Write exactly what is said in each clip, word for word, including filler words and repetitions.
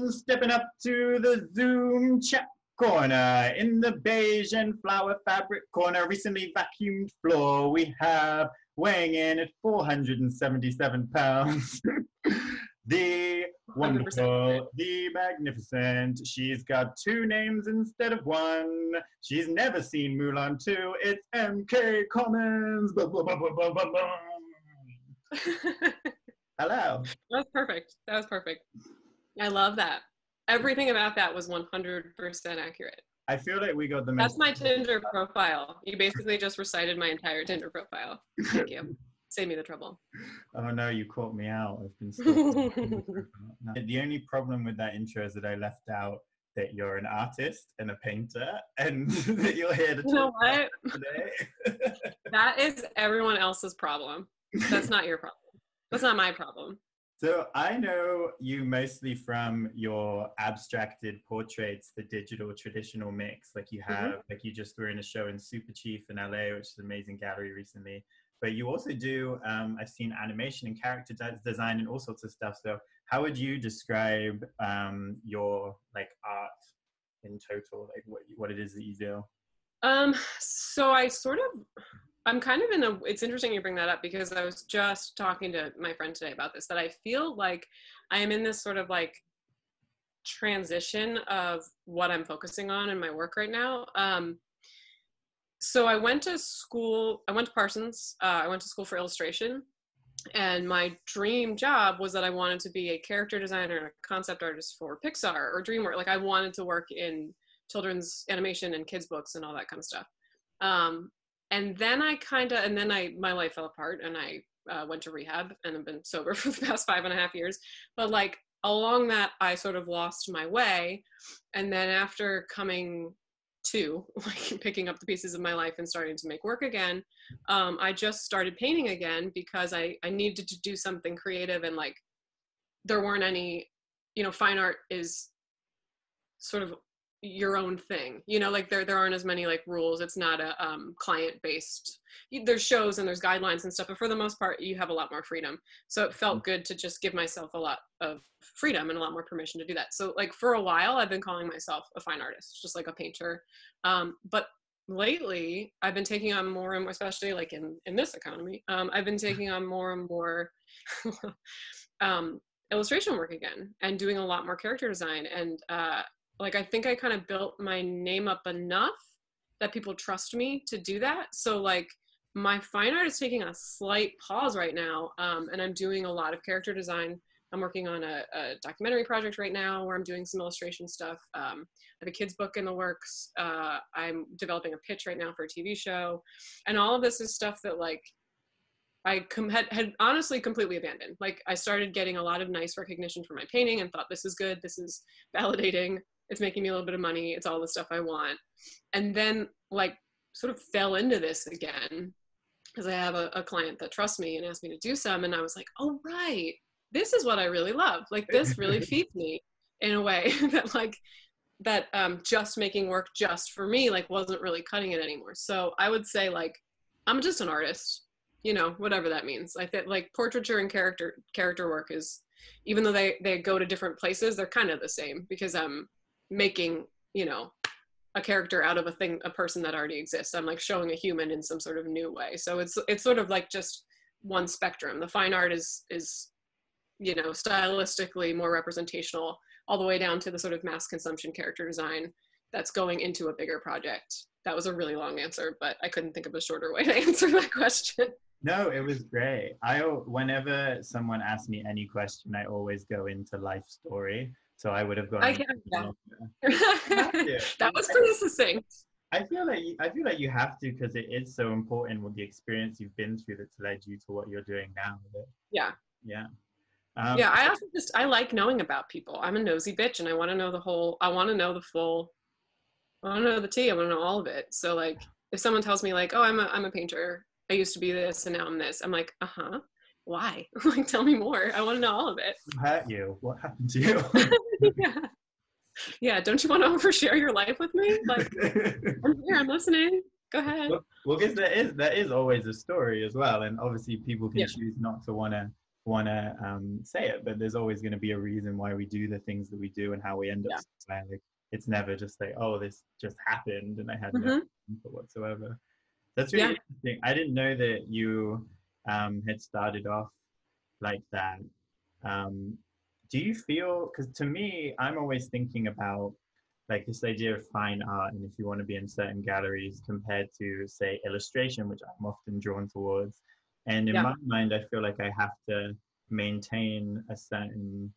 and stepping up to the Zoom chat corner. In the beige and flower fabric corner, recently vacuumed floor, we have, weighing in at four hundred seventy-seven pounds, the wonderful, the magnificent. She's got two names instead of one. She's never seen Mulan two. It's M K Commons. Blah, blah, blah, blah, blah, blah, blah. Hello. That was perfect. That was perfect. I love that. Everything about that was one hundred percent accurate. I feel like we got the message. That's my Tinder profile. You basically just recited my entire Tinder profile. Thank you. Save me the trouble. Oh no, you caught me out. I've been the only problem with that intro is that I left out that you're an artist and a painter and that you're here to talk, you know what? Today. That is everyone else's problem. That's not your problem. That's not my problem. So I know you mostly from your abstracted portraits, the digital traditional mix, like you have, mm-hmm. like you just were in a show in Super Chief in L A, which is an amazing gallery recently. But you also do, um, I've seen animation and character de design and all sorts of stuff. So how would you describe um, your like art in total, like what, what it is that you do? Um, so I sort of, I'm kind of in a, it's interesting you bring that up because I was just talking to my friend today about this, that I feel like I am in this sort of like transition of what I'm focusing on in my work right now. Um, So I went to school, I went to Parsons, uh, I went to school for illustration, and my dream job was that I wanted to be a character designer and a concept artist for Pixar or DreamWorks. Like I wanted to work in children's animation and kids books and all that kind of stuff. Um, and then I kind of, and then I, my life fell apart and I uh, went to rehab and I've been sober for the past five and a half years. But like along that, I sort of lost my way. And then after coming to, like picking up the pieces of my life and starting to make work again, um, I just started painting again because I, I needed to do something creative and like there weren't any, you know, fine art is sort of your own thing, you know, like there, there aren't as many like rules. It's not a um, client-based, there's shows and there's guidelines and stuff, but for the most part, you have a lot more freedom. So it felt good to just give myself a lot of freedom and a lot more permission to do that. So like for a while, I've been calling myself a fine artist, just like a painter. Um, but lately I've been taking on more and more, especially like in, in this economy, um, I've been taking on more and more um, illustration work again and doing a lot more character design and, uh, like, I think I kind of built my name up enough that people trust me to do that. So, like, my fine art is taking a slight pause right now, um, and I'm doing a lot of character design. I'm working on a, a documentary project right now where I'm doing some illustration stuff. Um, I have a kid's book in the works. Uh, I'm developing a pitch right now for a T V show. And all of this is stuff that, like, I com had, had honestly completely abandoned. Like, I started getting a lot of nice recognition for my painting and thought, this is good, this is validating. It's making me a little bit of money. It's all the stuff I want. And then like sort of fell into this again because I have a, a client that trusts me and asked me to do some. And I was like, oh, right. This is what I really love. Like this really feeds me in a way that like that um, just making work just for me, like wasn't really cutting it anymore. So I would say like, I'm just an artist, you know, whatever that means. I think like portraiture and character character work is, even though they, they go to different places, they're kind of the same because um. making, you know, a character out of a thing, a person that already exists. I'm like showing a human in some sort of new way. So it's it's sort of like just one spectrum. The fine art is, is you know, stylistically more representational all the way down to the sort of mass consumption character design that's going into a bigger project. That was a really long answer, but I couldn't think of a shorter way to answer that question. No, it was great. I, whenever someone asks me any question, I always go into life story. So I would have gone. I can't, yeah. That was pretty succinct. I feel like you, I feel like you have to because it is so important with the experience you've been through that's led you to what you're doing now. Yeah. Yeah. Um, yeah. I also just I like knowing about people. I'm a nosy bitch, and I want to know the whole. I want to know the full. I want to know the tea. I want to know all of it. So like, if someone tells me like, oh, I'm a I'm a painter. I used to be this, and now I'm this. I'm like, uh huh. Why? Like, tell me more. I want to know all of it. Who hurt you? What happened to you? Yeah. Yeah. Don't you want to overshare your life with me? Like, I'm here. I'm listening. Go ahead. Well, because well, there is there is always a story as well, and obviously people can yeah. choose not to want to want to um, say it, but there's always going to be a reason why we do the things that we do and how we end yeah. up somewhere. Like, it's never just like, oh, this just happened and I had mm-hmm. no input whatsoever. That's really yeah. interesting. I didn't know that you um, had started off like that. Um, do you feel, because to me, I'm always thinking about like this idea of fine art, and if you want to be in certain galleries compared to, say, illustration, which I'm often drawn towards. And in yeah. my mind, I feel like I have to maintain a certain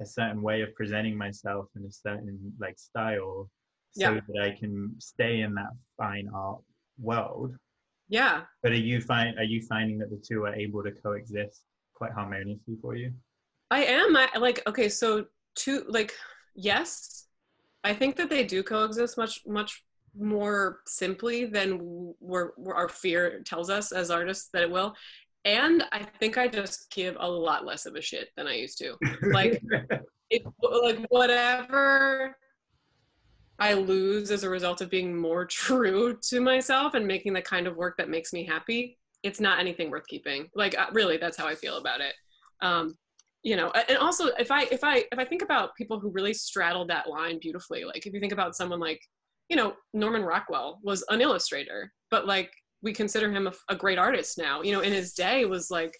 a certain way of presenting myself in a certain like style so yeah. that I can stay in that fine art world. Yeah. But are you find are you finding that the two are able to coexist quite harmoniously for you? I am. I like okay, so two like yes. I think that they do coexist much much more simply than we're, we're, our fear tells us as artists that it will. And I think I just give a lot less of a shit than I used to. Like, it, like whatever I lose as a result of being more true to myself and making the kind of work that makes me happy, it's not anything worth keeping. Like, really, that's how I feel about it. Um, you know, and also if I, if I, if I think about people who really straddled that line beautifully, like if you think about someone like, you know, Norman Rockwell was an illustrator, but like we consider him a, a great artist now, you know, in his day was like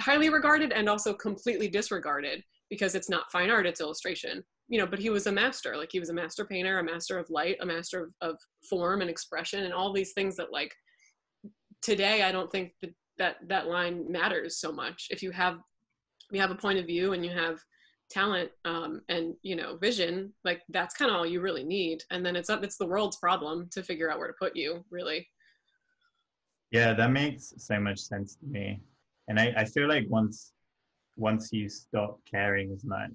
highly regarded and also completely disregarded because it's not fine art, it's illustration, you know, but he was a master, like he was a master painter, a master of light, a master of, of form and expression and all these things that like today, I don't think that that, that line matters so much. If you have, you have a point of view and you have talent um and you know vision, like that's kind of all you really need, and then it's up it's the world's problem to figure out where to put you, really. Yeah, that makes so much sense to me. And I, I feel like once once you stop caring as much,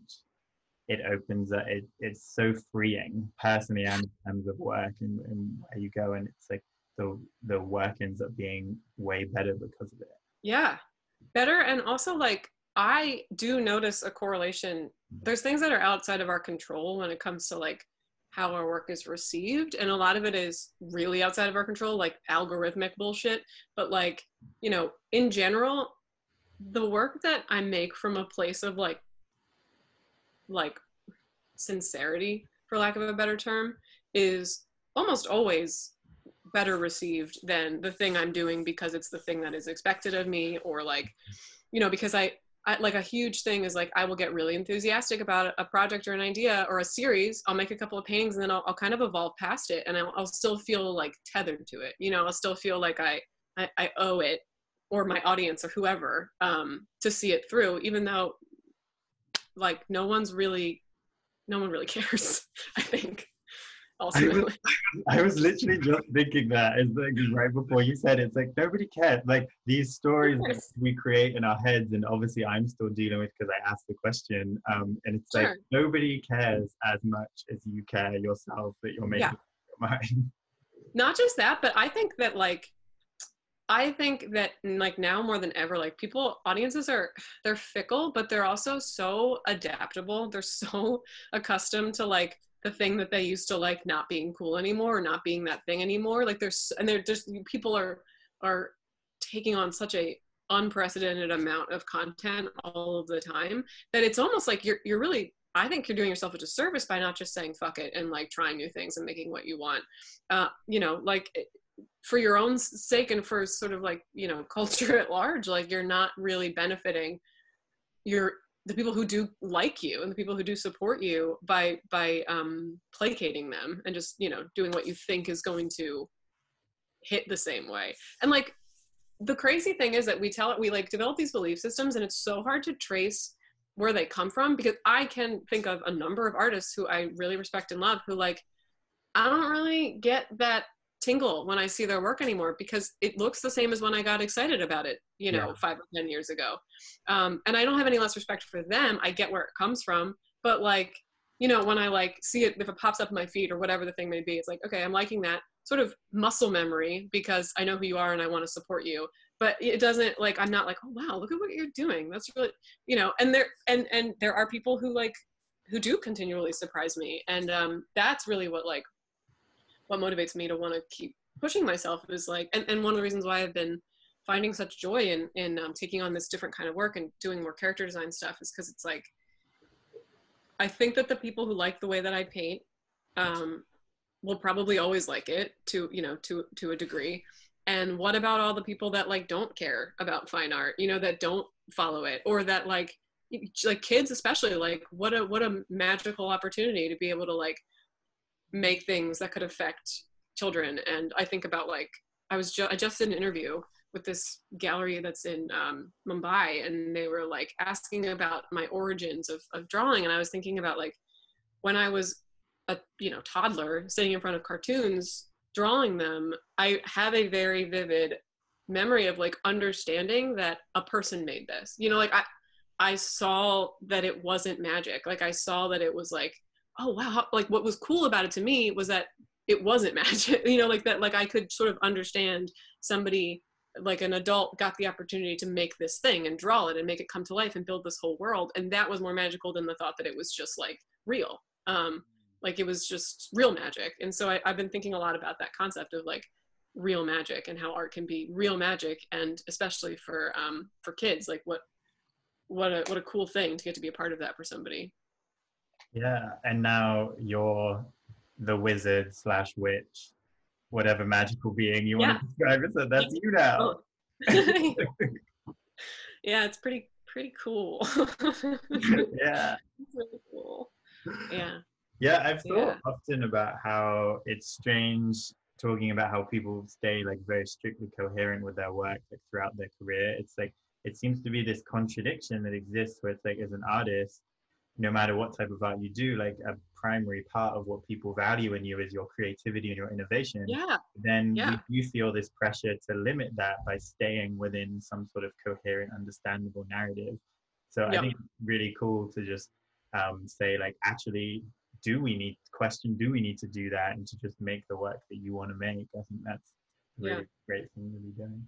it opens up, it, it's so freeing personally and in terms of work and, and where you go, and it's like the the work ends up being way better because of it. Yeah, better. And also like I do notice a correlation. There's things that are outside of our control when it comes to like how our work is received. And a lot of it is really outside of our control, like algorithmic bullshit. But like, you know, in general, the work that I make from a place of like, like sincerity, for lack of a better term, is almost always better received than the thing I'm doing because it's the thing that is expected of me, or like, you know, because I, I, like a huge thing is like, I will get really enthusiastic about a project or an idea or a series. I'll make a couple of paintings and then I'll, I'll kind of evolve past it. And I'll, I'll still feel like tethered to it. You know, I'll still feel like I, I, I owe it, or my audience or whoever, um, to see it through, even though like no one's really, no one really cares, I think. I was, I was literally just thinking that it's like right before you said it, it's like nobody cares. Like these stories that we create in our heads, and obviously I'm still dealing with because I asked the question, um, and it's sure. like nobody cares as much as you care yourself that you're making yeah. your mind. Not just that, but I think that like I think that like now more than ever, like people, audiences are, they're fickle, but they're also so adaptable. They're so accustomed to like the thing that they used to like not being cool anymore, or not being that thing anymore. Like there's, and they're just, people are, are taking on such a unprecedented amount of content all of the time that it's almost like you're, you're really, I think you're doing yourself a disservice by not just saying fuck it and like trying new things and making what you want, uh, you know, like for your own sake and for sort of like, you know, culture at large, like you're not really benefiting your, the people who do like you and the people who do support you by by um, placating them and just, you know, doing what you think is going to hit the same way. And like, the crazy thing is that we tell it, we like develop these belief systems and it's so hard to trace where they come from, because I can think of a number of artists who I really respect and love who like, I don't really get that tingle when I see their work anymore because it looks the same as when I got excited about it, you know, yeah. five or ten years ago. Um, and I don't have any less respect for them. I get where it comes from, but like, you know, when I like see it, if it pops up in my feed or whatever the thing may be, it's like, okay, I'm liking that sort of muscle memory because I know who you are and I want to support you, but it doesn't like, I'm not like, oh wow, look at what you're doing. That's really, you know, and there, and, and there are people who like, who do continually surprise me. And um, that's really what like, what motivates me to want to keep pushing myself is like, and, and one of the reasons why I've been finding such joy in, in um, taking on this different kind of work and doing more character design stuff is because it's like, I think that the people who like the way that I paint um, will probably always like it to, you know, to, to a degree. And what about all the people that like don't care about fine art, you know, that don't follow it, or that like, like kids especially, like what a, what a magical opportunity to be able to like make things that could affect children. And I think about like, I was ju- I just did an interview with this gallery that's in um, Mumbai, and they were like asking about my origins of, of drawing. And I was thinking about like, when I was a, you know, toddler sitting in front of cartoons, drawing them, I have a very vivid memory of like understanding that a person made this, you know, like I, I saw that it wasn't magic. Like I saw that it was like, oh wow. Like what was cool about it to me was that it wasn't magic, you know, like that, like I could sort of understand somebody, like an adult got the opportunity to make this thing and draw it and make it come to life and build this whole world. And that was more magical than the thought that it was just like real. Um, like it was just real magic. And so I, I've been thinking a lot about that concept of like real magic and how art can be real magic. And especially for, um, for kids, like what, what a, what a cool thing to get to be a part of that for somebody. Yeah. And now you're the wizard slash witch, whatever magical being you yeah. want to describe it. So that's you now. Yeah, it's pretty, pretty cool. Yeah. It's really cool. Yeah. Yeah. I've thought yeah. often about how it's strange talking about how people stay like very strictly coherent with their work like throughout their career. It's like, it seems to be this contradiction that exists where it's like, as an artist, no matter what type of art you do, like a primary part of what people value in you is your creativity and your innovation. Yeah. Then yeah. you feel this pressure to limit that by staying within some sort of coherent, understandable narrative. So yep. I think it's really cool to just um, say like, actually, do we need to question, do we need to do that? And to just make the work that you want to make. I think that's a really yeah. great thing to be doing.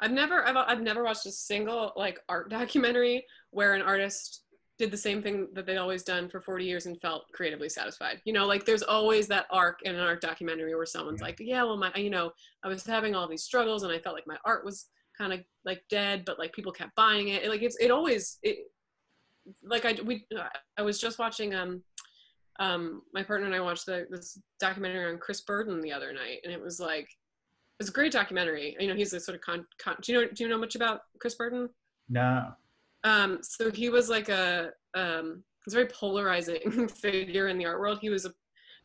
I've never, I've, I've never watched a single like art documentary where an artist did the same thing that they'd always done for forty years and felt creatively satisfied. You know, like there's always that arc in an art documentary where someone's yeah. like, yeah, well, my, you know, I was having all these struggles and I felt like my art was kind of like dead, but like people kept buying it. Like it's, it always, it, like I, we, I was just watching, um, um, my partner and I watched the, this documentary on Chris Burden the other night. And it was like, it was a great documentary. You know, he's a sort of con, con do you know, do you know much about Chris Burden? No. Um, so he was like a, um, a very polarizing figure in the art world. He was a,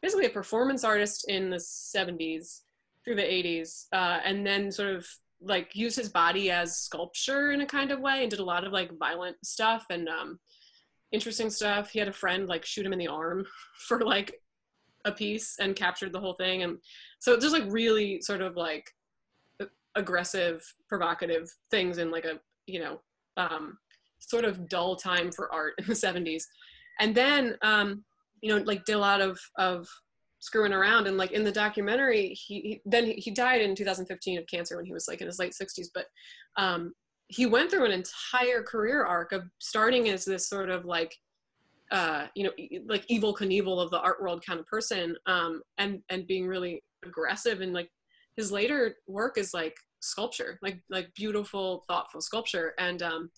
basically a performance artist in the seventies through the eighties, uh, and then sort of like used his body as sculpture in a kind of way and did a lot of like violent stuff and um, interesting stuff. He had a friend like shoot him in the arm for like a piece and captured the whole thing. And so just like really sort of like aggressive, provocative things in like a, you know, um, sort of dull time for art in the seventies. And then, um, you know, like did a lot of, of screwing around. And like in the documentary, he, he then he died in two thousand fifteen of cancer when he was like in his late sixties. But um, he went through an entire career arc of starting as this sort of like, uh, you know, e- like Evel Knievel of the art world kind of person, um, and, and being really aggressive. And like his later work is like sculpture, like, like beautiful, thoughtful sculpture. And, um,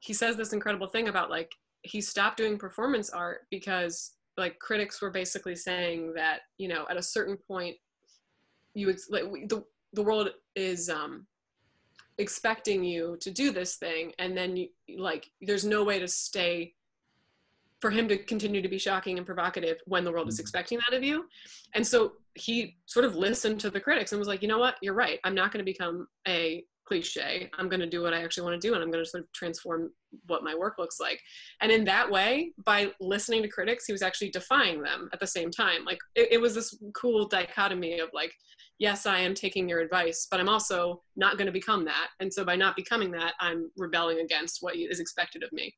he says this incredible thing about like, he stopped doing performance art because like critics were basically saying that, you know, at a certain point you, ex- like the, the world is um, expecting you to do this thing. And then you, like, there's no way to stay, for him to continue to be shocking and provocative when the world is expecting that of you. And so he sort of listened to the critics and was like, you know what, you're right. I'm not going to become a cliche. I'm going to do what I actually want to do. And I'm going to sort of transform what my work looks like. And in that way, by listening to critics, he was actually defying them at the same time. Like it, it was this cool dichotomy of like, yes, I am taking your advice, but I'm also not going to become that. And so by not becoming that, I'm rebelling against what is expected of me.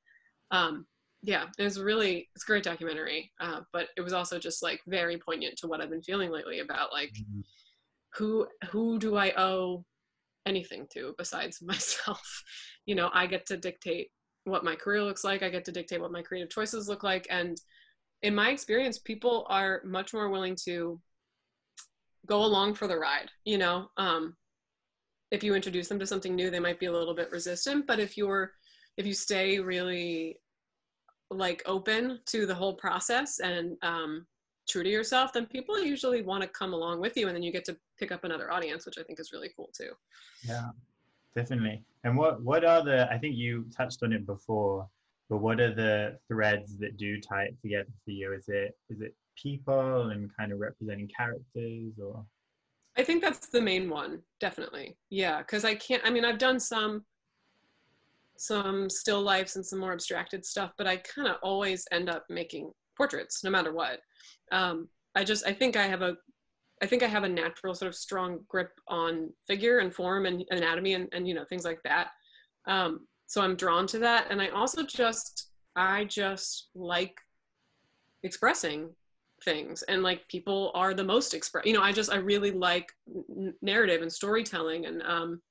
Um, yeah, it was really, it's a great documentary. Uh, but it was also just like very poignant to what I've been feeling lately about like, mm-hmm. who, who do I owe anything to besides myself? You know, I get to dictate what my career looks like. I get to dictate what my creative choices look like. And in my experience, people are much more willing to go along for the ride, you know, um, if you introduce them to something new, they might be a little bit resistant. But if you're, if you stay really like open to the whole process and um, true to yourself, then people usually want to come along with you, and then you get to pick up another audience, which I think is really cool too. Yeah, definitely. And what, what are the, I think you touched on it before, but what are the threads that do tie it together for you? Is it, is it people and kind of representing characters, or? I think that's the main one, definitely. Yeah, because I can't, I mean, I've done some, some still lifes and some more abstracted stuff, but I kind of always end up making portraits no matter what. Um, I just, I think I have a, I think I have a natural sort of strong grip on figure and form and anatomy and, and you know, things like that. Um, so I'm drawn to that. And I also just, I just like expressing things, and like people are the most express, you know, I just, I really like n narrative and storytelling. And, um,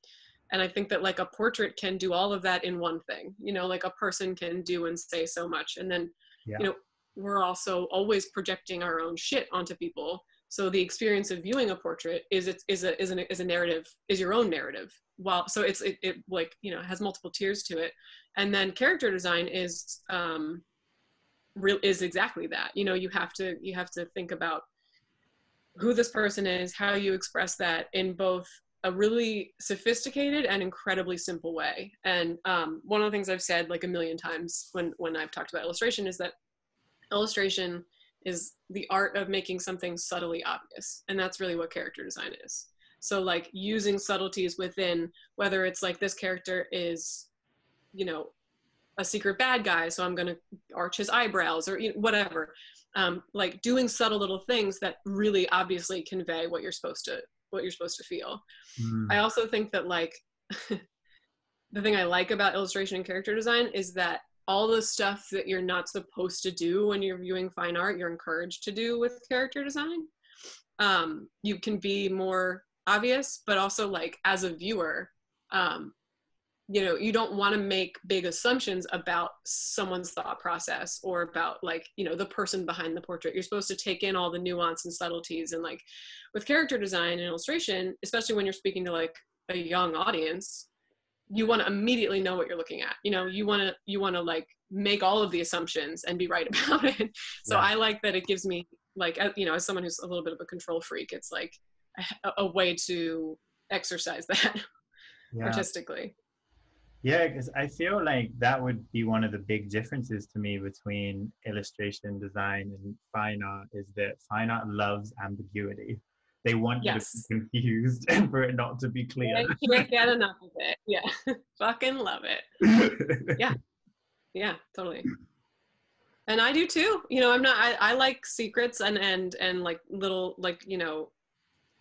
and I think that like a portrait can do all of that in one thing, you know, like a person can do and say so much. And then, yeah. you know, we're also always projecting our own shit onto people. So the experience of viewing a portrait is it is a is an is a narrative is your own narrative. While so it's it, it like you know has multiple tiers to it, and then character design is um, real is exactly that. You know you have to you have to think about who this person is, how you express that in both a really sophisticated and incredibly simple way. And um, one of the things I've said like a million times when when I've talked about illustration is that illustration is the art of making something subtly obvious. And that's really what character design is. So like using subtleties within, whether it's like this character is, you know, a secret bad guy, so I'm gonna arch his eyebrows or you know, whatever. Um, like doing subtle little things that really obviously convey what you're supposed to, what you're supposed to feel. Mm. I also think that like, the thing I like about illustration and character design is that all the stuff that you're not supposed to do when you're viewing fine art, you're encouraged to do with character design. Um, you can be more obvious, but also like as a viewer, um, you know, you don't want to make big assumptions about someone's thought process or about like, you know, the person behind the portrait. You're supposed to take in all the nuance and subtleties. And like with character design and illustration, especially when you're speaking to like a young audience, you want to immediately know what you're looking at. You know, you want to, you want to like make all of the assumptions and be right about it. So yeah. I like that it gives me like, you know, as someone who's a little bit of a control freak, it's like a, a way to exercise that yeah. artistically. Yeah. Cause I feel like that would be one of the big differences to me between illustration design and fine art is that fine art loves ambiguity. They want you yes. to be confused and for it not to be clear. I can't get enough of it. Yeah. Fucking love it. Yeah. Yeah, totally. And I do too. You know, I'm not, I, I like secrets and, and, and like little, like, you know,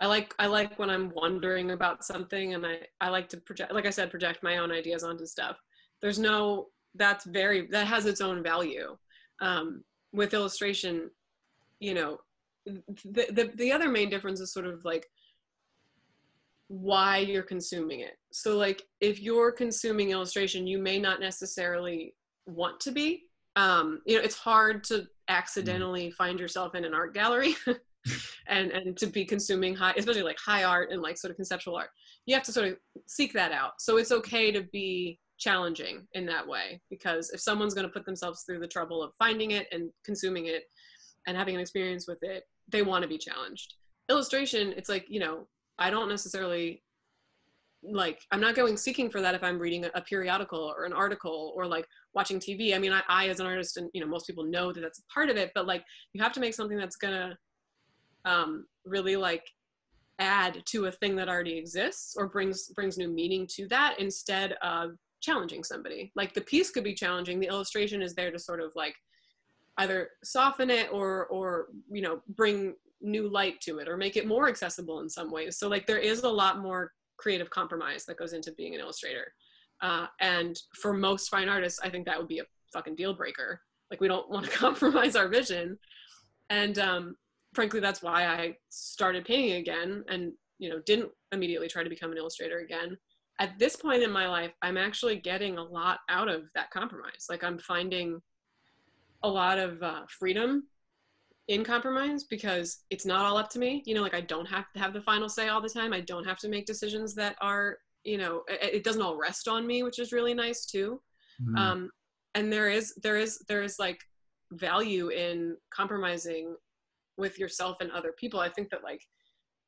I like, I like when I'm wondering about something, and I, I like to project, like I said, project my own ideas onto stuff. There's no, that's very, that has its own value. Um, with illustration, you know, The, the, the other main difference is sort of like why you're consuming it. So like if you're consuming illustration, you may not necessarily want to be. Um, you know, it's hard to accidentally find yourself in an art gallery and, and to be consuming high, especially like high art and like sort of conceptual art. You have to sort of seek that out. So it's okay to be challenging in that way, because if someone's going to put themselves through the trouble of finding it and consuming it and having an experience with it, they want to be challenged. Illustration, it's like, you know, I don't necessarily, like, I'm not going seeking for that if I'm reading a, a periodical or an article or like watching T V. I mean, I, I as an artist, and, you know, most people know that that's part of it, but like, you have to make something that's gonna um, really like add to a thing that already exists or brings, brings new meaning to that instead of challenging somebody. Like the piece could be challenging, the illustration is there to sort of like, either soften it or, or, you know, bring new light to it or make it more accessible in some ways. So like there is a lot more creative compromise that goes into being an illustrator. Uh, and for most fine artists, I think that would be a fucking deal breaker. Like we don't want to compromise our vision. And um, frankly, that's why I started painting again and, you know, didn't immediately try to become an illustrator again. At this point in my life, I'm actually getting a lot out of that compromise. Like I'm finding a lot of uh, freedom in compromise, because it's not all up to me. You know, like I don't have to have the final say all the time. I don't have to make decisions that are you know, it, it doesn't all rest on me, which is really nice too. Mm-hmm. Um, and there is, there is, there is like value in compromising with yourself and other people. I think that like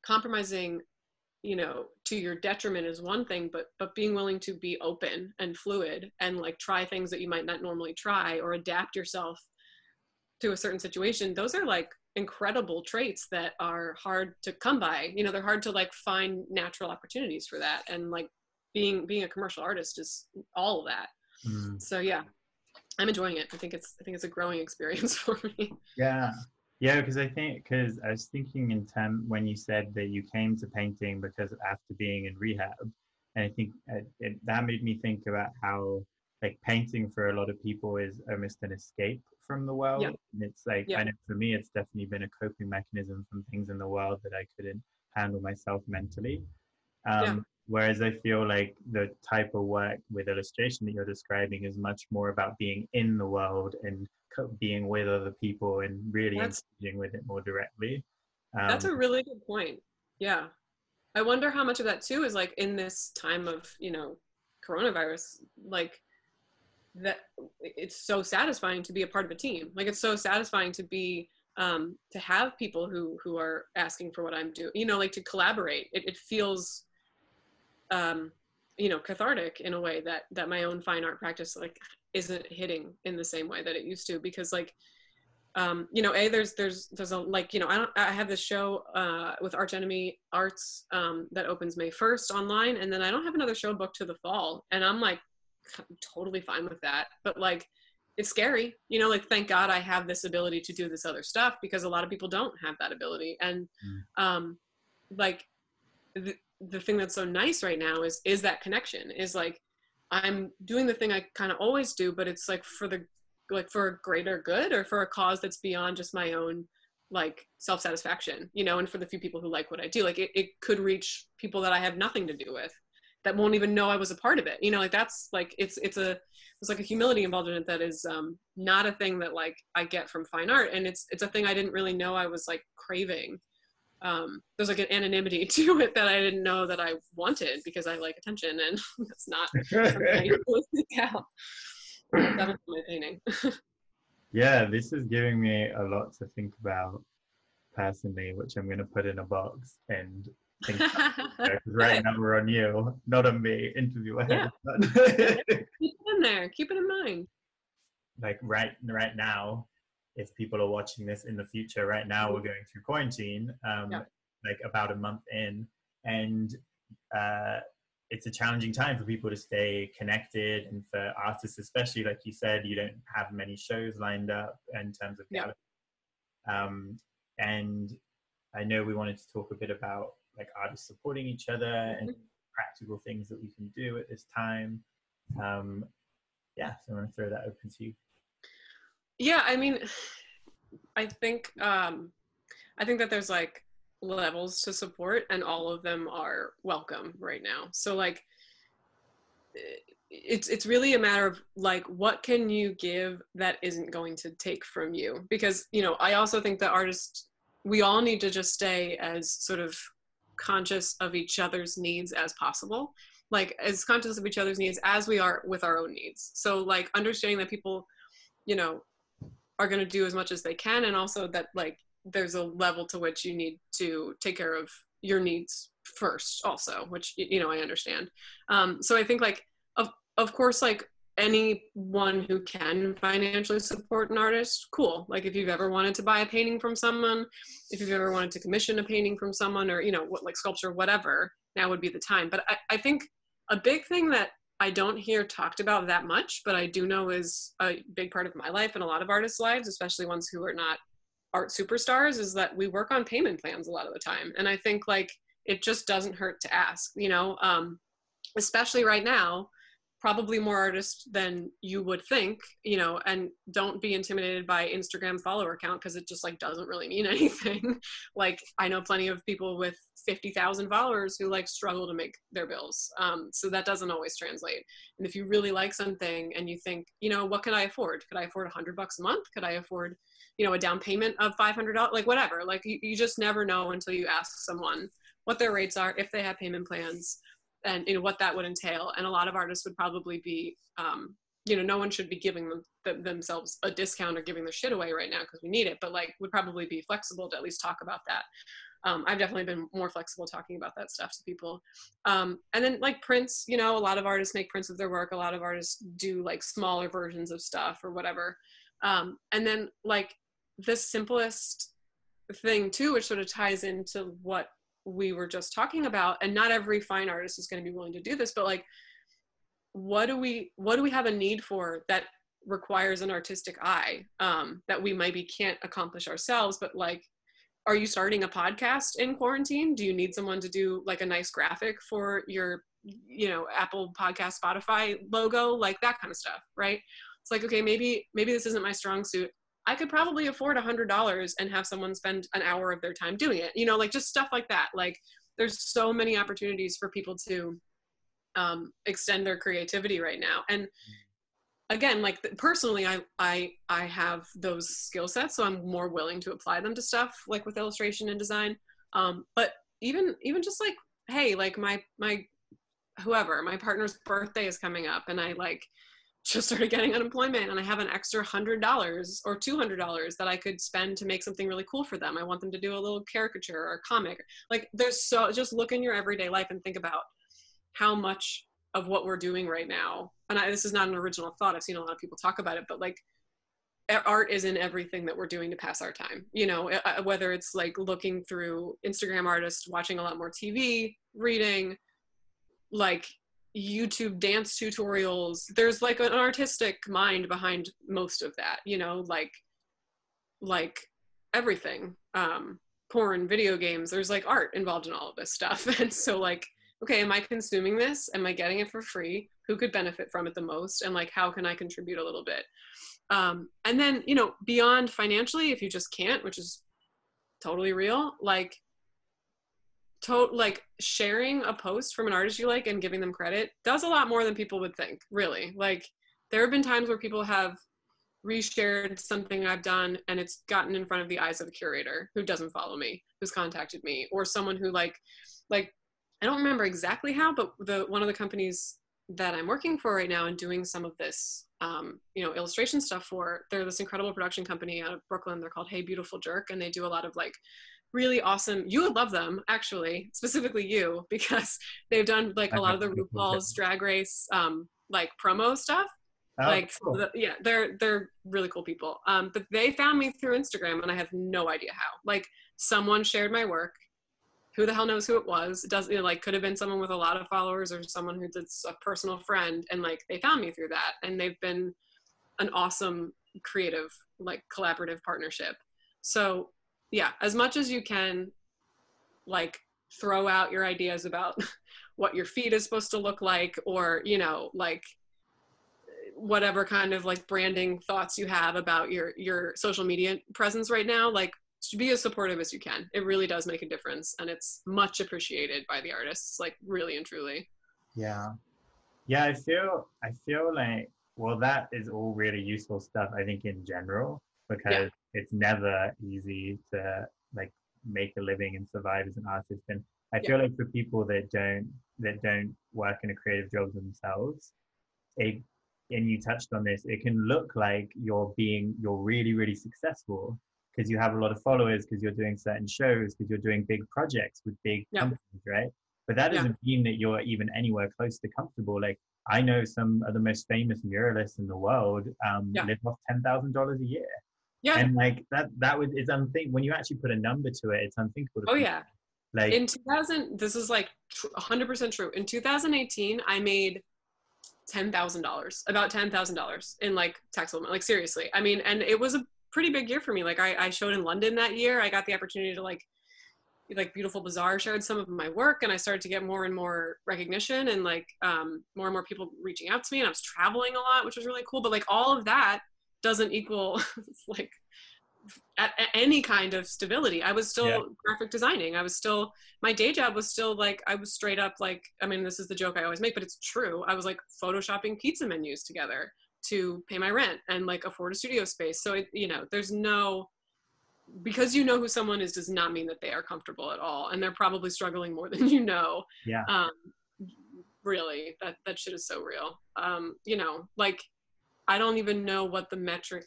compromising, you know, to your detriment is one thing, but, but being willing to be open and fluid and like try things that you might not normally try or adapt yourself to a certain situation, those are like incredible traits that are hard to come by. You know, they're hard to like find natural opportunities for that. And like being, being a commercial artist is all of that. Mm. So yeah, I'm enjoying it. I think it's, I think it's a growing experience for me. Yeah. Yeah. Cause I think, cause I was thinking in time when you said that you came to painting because after being in rehab, and I think it, it, that made me think about how like painting for a lot of people is almost an escape from the world. Yeah. And it's like, yeah. I know for me, it's definitely been a coping mechanism from things in the world that I couldn't handle myself mentally. Um, yeah. Whereas I feel like the type of work with illustration that you're describing is much more about being in the world and co- being with other people and really that's, engaging with it more directly. Um, that's a really good point. Yeah. I wonder how much of that too is like in this time of, you know, coronavirus, like, that it's so satisfying to be a part of a team. Like it's so satisfying to be, um, to have people who, who are asking for what I'm doing, you know, like to collaborate. It, it feels, um, you know, cathartic in a way that, that my own fine art practice like isn't hitting in the same way that it used to, because like, um, you know, a, there's, there's, there's a, like, you know, I don't, I have this show, uh, with Arch Enemy Arts, um, that opens May first online. And then I don't have another show booked to the fall. And I'm like, I'm totally fine with that, but like it's scary, you know, like thank God I have this ability to do this other stuff, because a lot of people don't have that ability. And mm. um like the, the thing that's so nice right now is is that connection is like I'm doing the thing I kind of always do, but it's like for the like for a greater good or for a cause that's beyond just my own like self-satisfaction, you know, and for the few people who like what I do, like it, it could reach people that I have nothing to do with, that won't even know I was a part of it. You know, like that's like, it's, it's a, it's like a humility involved in it that is um, not a thing that like I get from fine art. And it's, it's a thing I didn't really know I was like craving. Um, there's like an anonymity to it that I didn't know that I wanted, because I like attention and that's not something I usually tell. That was my painting. Yeah, this is giving me a lot to think about personally, which I'm going to put in a box and because right now we're on you, not on me, interviewer. Yeah. Keep it in there, keep it in mind. Like right right now, if people are watching this in the future, right now we're going through quarantine, um, yeah. like about a month in, and uh, it's a challenging time for people to stay connected, and for artists especially, like you said, you don't have many shows lined up in terms of gallery. Yeah. Um, and I know we wanted to talk a bit about like artists supporting each other and practical things that we can do at this time. Um, yeah, so I'm gonna throw that open to you. Yeah, I mean, I think um, I think that there's like levels to support, and all of them are welcome right now. So like, it's it's really a matter of like, what can you give that isn't going to take from you? Because, you know, I also think that artists, we all need to just stay as sort of conscious of each other's needs as possible, like as conscious of each other's needs as we are with our own needs. So like understanding that people, you know, are going to do as much as they can, and also that like there's a level to which you need to take care of your needs first also, which, you know, I understand. Um, so I think like of of course like anyone who can financially support an artist, cool. Like if you've ever wanted to buy a painting from someone, if you've ever wanted to commission a painting from someone, or, you know, what, like sculpture, whatever, now would be the time. But I, I think a big thing that I don't hear talked about that much, but I do know is a big part of my life and a lot of artists' lives, especially ones who are not art superstars, is that we work on payment plans a lot of the time. And I think like, it just doesn't hurt to ask, you know, um, especially right now, probably more artists than you would think, you know, and don't be intimidated by Instagram follower count, because it just like doesn't really mean anything. Like I know plenty of people with fifty thousand followers who like struggle to make their bills. Um, so that doesn't always translate. And if you really like something and you think, you know, what can I afford? Could I afford a hundred bucks a month? Could I afford, you know, a down payment of five hundred dollars? Like whatever, like you, you just never know until you ask someone what their rates are, if they have payment plans. and you know what that would entail. And a lot of artists would probably be, um, you know, no one should be giving them, th themselves a discount or giving their shit away right now because we need it, but like would probably be flexible to at least talk about that. Um, I've definitely been more flexible talking about that stuff to people. Um, and then like prints, you know, a lot of artists make prints of their work. A lot of artists do like smaller versions of stuff or whatever. Um, and then like the simplest thing too, which sort of ties into what we were just talking about, and not every fine artist is going to be willing to do this, but like, what do we, what do we have a need for that requires an artistic eye, um, that we maybe can't accomplish ourselves, but like, are you starting a podcast in quarantine? Do you need someone to do like a nice graphic for your, you know, Apple Podcast, Spotify logo, like that kind of stuff, right? It's like, okay, maybe, maybe this isn't my strong suit. I could probably afford a hundred dollars and have someone spend an hour of their time doing it, you know, like just stuff like that. Like there's so many opportunities for people to um, extend their creativity right now. And again, like personally, I, I, I have those skill sets, so I'm more willing to apply them to stuff like with illustration and design. Um, but even, even just like, hey, like my, my, whoever, my partner's birthday is coming up and I like, just started getting unemployment and I have an extra a hundred dollars or two hundred dollars that I could spend to make something really cool for them. I want them to do a little caricature or a comic. Like there's so, just look in your everyday life and think about how much of what we're doing right now. And I, this is not an original thought. I've seen a lot of people talk about it, but like art is in everything that we're doing to pass our time. You know, whether it's like looking through Instagram artists, watching a lot more T V, reading, like, YouTube dance tutorials, there's like an artistic mind behind most of that, you know, like like everything, um porn, video games, there's like art involved in all of this stuff. And so like, okay, am I consuming this? Am I getting it for free? Who could benefit from it the most? And like, how can I contribute a little bit? Um and then, you know, beyond financially, if you just can't, which is totally real, like To like sharing a post from an artist you like and giving them credit does a lot more than people would think, really. Like there have been times where people have reshared something I've done and it's gotten in front of the eyes of a curator who doesn't follow me, who's contacted me, or someone who like, like I don't remember exactly how, but the one of the companies that I'm working for right now and doing some of this, um, you know, illustration stuff for, they're this incredible production company out of Brooklyn. They're called Hey Beautiful Jerk, and they do a lot of like really awesome, you would love them actually, specifically you, because they've done like a lot of the RuPaul's Drag Race um like promo stuff. Oh, like cool. the, yeah, they're they're really cool people. Um but they found me through Instagram and I have no idea how. Like someone shared my work. Who the hell knows who it was? It doesn't, you know, like could have been someone with a lot of followers or someone who did a personal friend, and like they found me through that, and they've been an awesome creative like collaborative partnership. So yeah, as much as you can, like, throw out your ideas about what your feed is supposed to look like, or, you know, like, whatever kind of, like, branding thoughts you have about your, your social media presence right now, like, be as supportive as you can. It really does make a difference, and it's much appreciated by the artists, like, really and truly. Yeah. Yeah, I feel, I feel like, well, that is all really useful stuff, I think, in general, because... Yeah. It's never easy to like make a living and survive as an artist, and I feel yeah. like for people that don't that don't work in a creative job themselves, it, and you touched on this, it can look like you're being you're really really successful because you have a lot of followers, because you're doing certain shows, because you're doing big projects with big yeah. companies, right? But that doesn't yeah. mean that you're even anywhere close to comfortable. Like I know some of the most famous muralists in the world um, yeah. live off ten thousand dollars a year. Yeah. And like that, that was, it's unthinkable. When you actually put a number to it, it's unthinkable. To oh, yeah. Like in two thousand, this is like one hundred percent true. In two thousand eighteen, I made ten thousand dollars, about ten thousand dollars in like taxable, like seriously. I mean, and it was a pretty big year for me. Like I, I showed in London that year. I got the opportunity to like, like Beautiful Bazaar shared some of my work, and I started to get more and more recognition and like um, more and more people reaching out to me, and I was traveling a lot, which was really cool. But like all of that doesn't equal like at, at any kind of stability. I was still yeah. graphic designing. I was still, my day job was still like, I was straight up like, I mean, this is the joke I always make, but it's true. I was like Photoshopping pizza menus together to pay my rent and like afford a studio space. So, it, you know, there's no, because you know who someone is does not mean that they are comfortable at all. And they're probably struggling more than you know. Yeah. Um, really, that, that shit is so real. Um, you know, like, I don't even know what the metric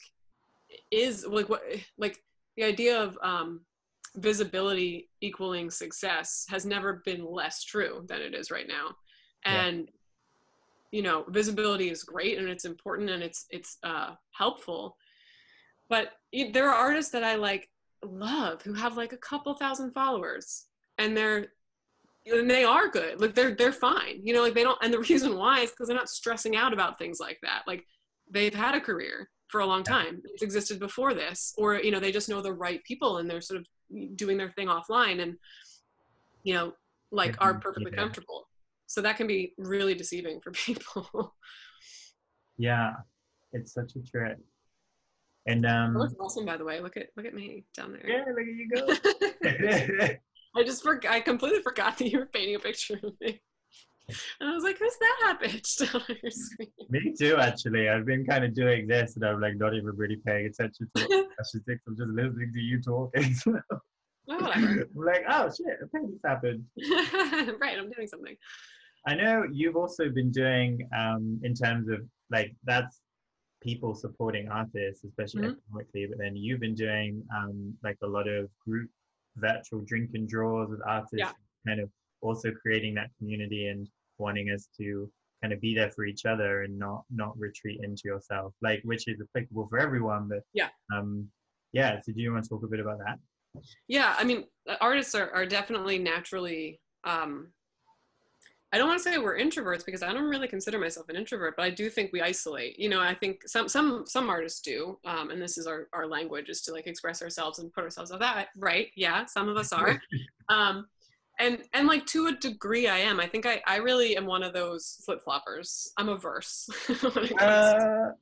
is, like, what, like the idea of um, visibility equaling success has never been less true than it is right now. And, yeah. you know, visibility is great and it's important and it's, it's uh, helpful, but there are artists that I like love who have like a couple thousand followers and they're, and they are good. Like they're, they're fine. You know, like they don't, and the reason why is because they're not stressing out about things like that. Like they've had a career for a long time. It's existed before this, or, you know, they just know the right people and they're sort of doing their thing offline and, you know, like are perfectly yeah. comfortable. So that can be really deceiving for people. Yeah. It's such a trip. And um, that looks awesome, by the way. Look at, look at me down there. Yeah, look at you go. I just forgot, I completely forgot that you were painting a picture of me. And I was like, who's that bitch down on your screen? Me too, actually. I've been kind of doing this and I'm like not even really paying attention to what she thinks. I'm just listening to you talking. So well, I'm like, oh shit, a painting's happened. Right, I'm doing something. I know you've also been doing, um, in terms of like, that's people supporting artists, especially mm-hmm. economically, but then you've been doing um, like a lot of group virtual drink and draws with artists, yeah. kind of also creating that community and wanting us to kind of be there for each other and not not retreat into yourself, like, which is applicable for everyone, but yeah um yeah so do you want to talk a bit about that? Yeah, I mean, artists are, are definitely naturally um I don't want to say we're introverts because I don't really consider myself an introvert, but I do think we isolate. You know, I think some some some artists do, um, and this is our, our language, is to like express ourselves and put ourselves on that, right? Yeah, some of us are. Um, and and like to a degree I am. I think I, I really am one of those flip-floppers. I'm averse. uh,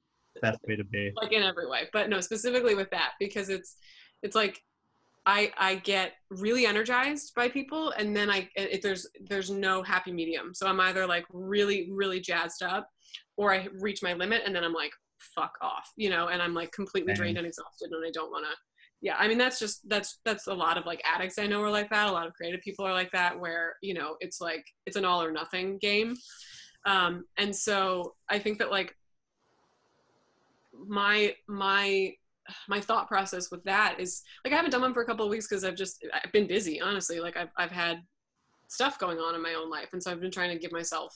that's way to be. Like in every way, but no, specifically with that, because it's it's like, I, I get really energized by people, and then I it, there's there's no happy medium. So I'm either like really really jazzed up, or I reach my limit, and then I'm like fuck off, you know, and I'm like completely drained and exhausted, and I don't want to. Yeah, I mean that's just that's that's a lot of like addicts I know are like that. A lot of creative people are like that, where you know it's like it's an all or nothing game, um, and so I think that like my my. my thought process with that is like, I haven't done one for a couple of weeks because I've just, I've been busy, honestly. Like I've, I've had stuff going on in my own life. And so I've been trying to give myself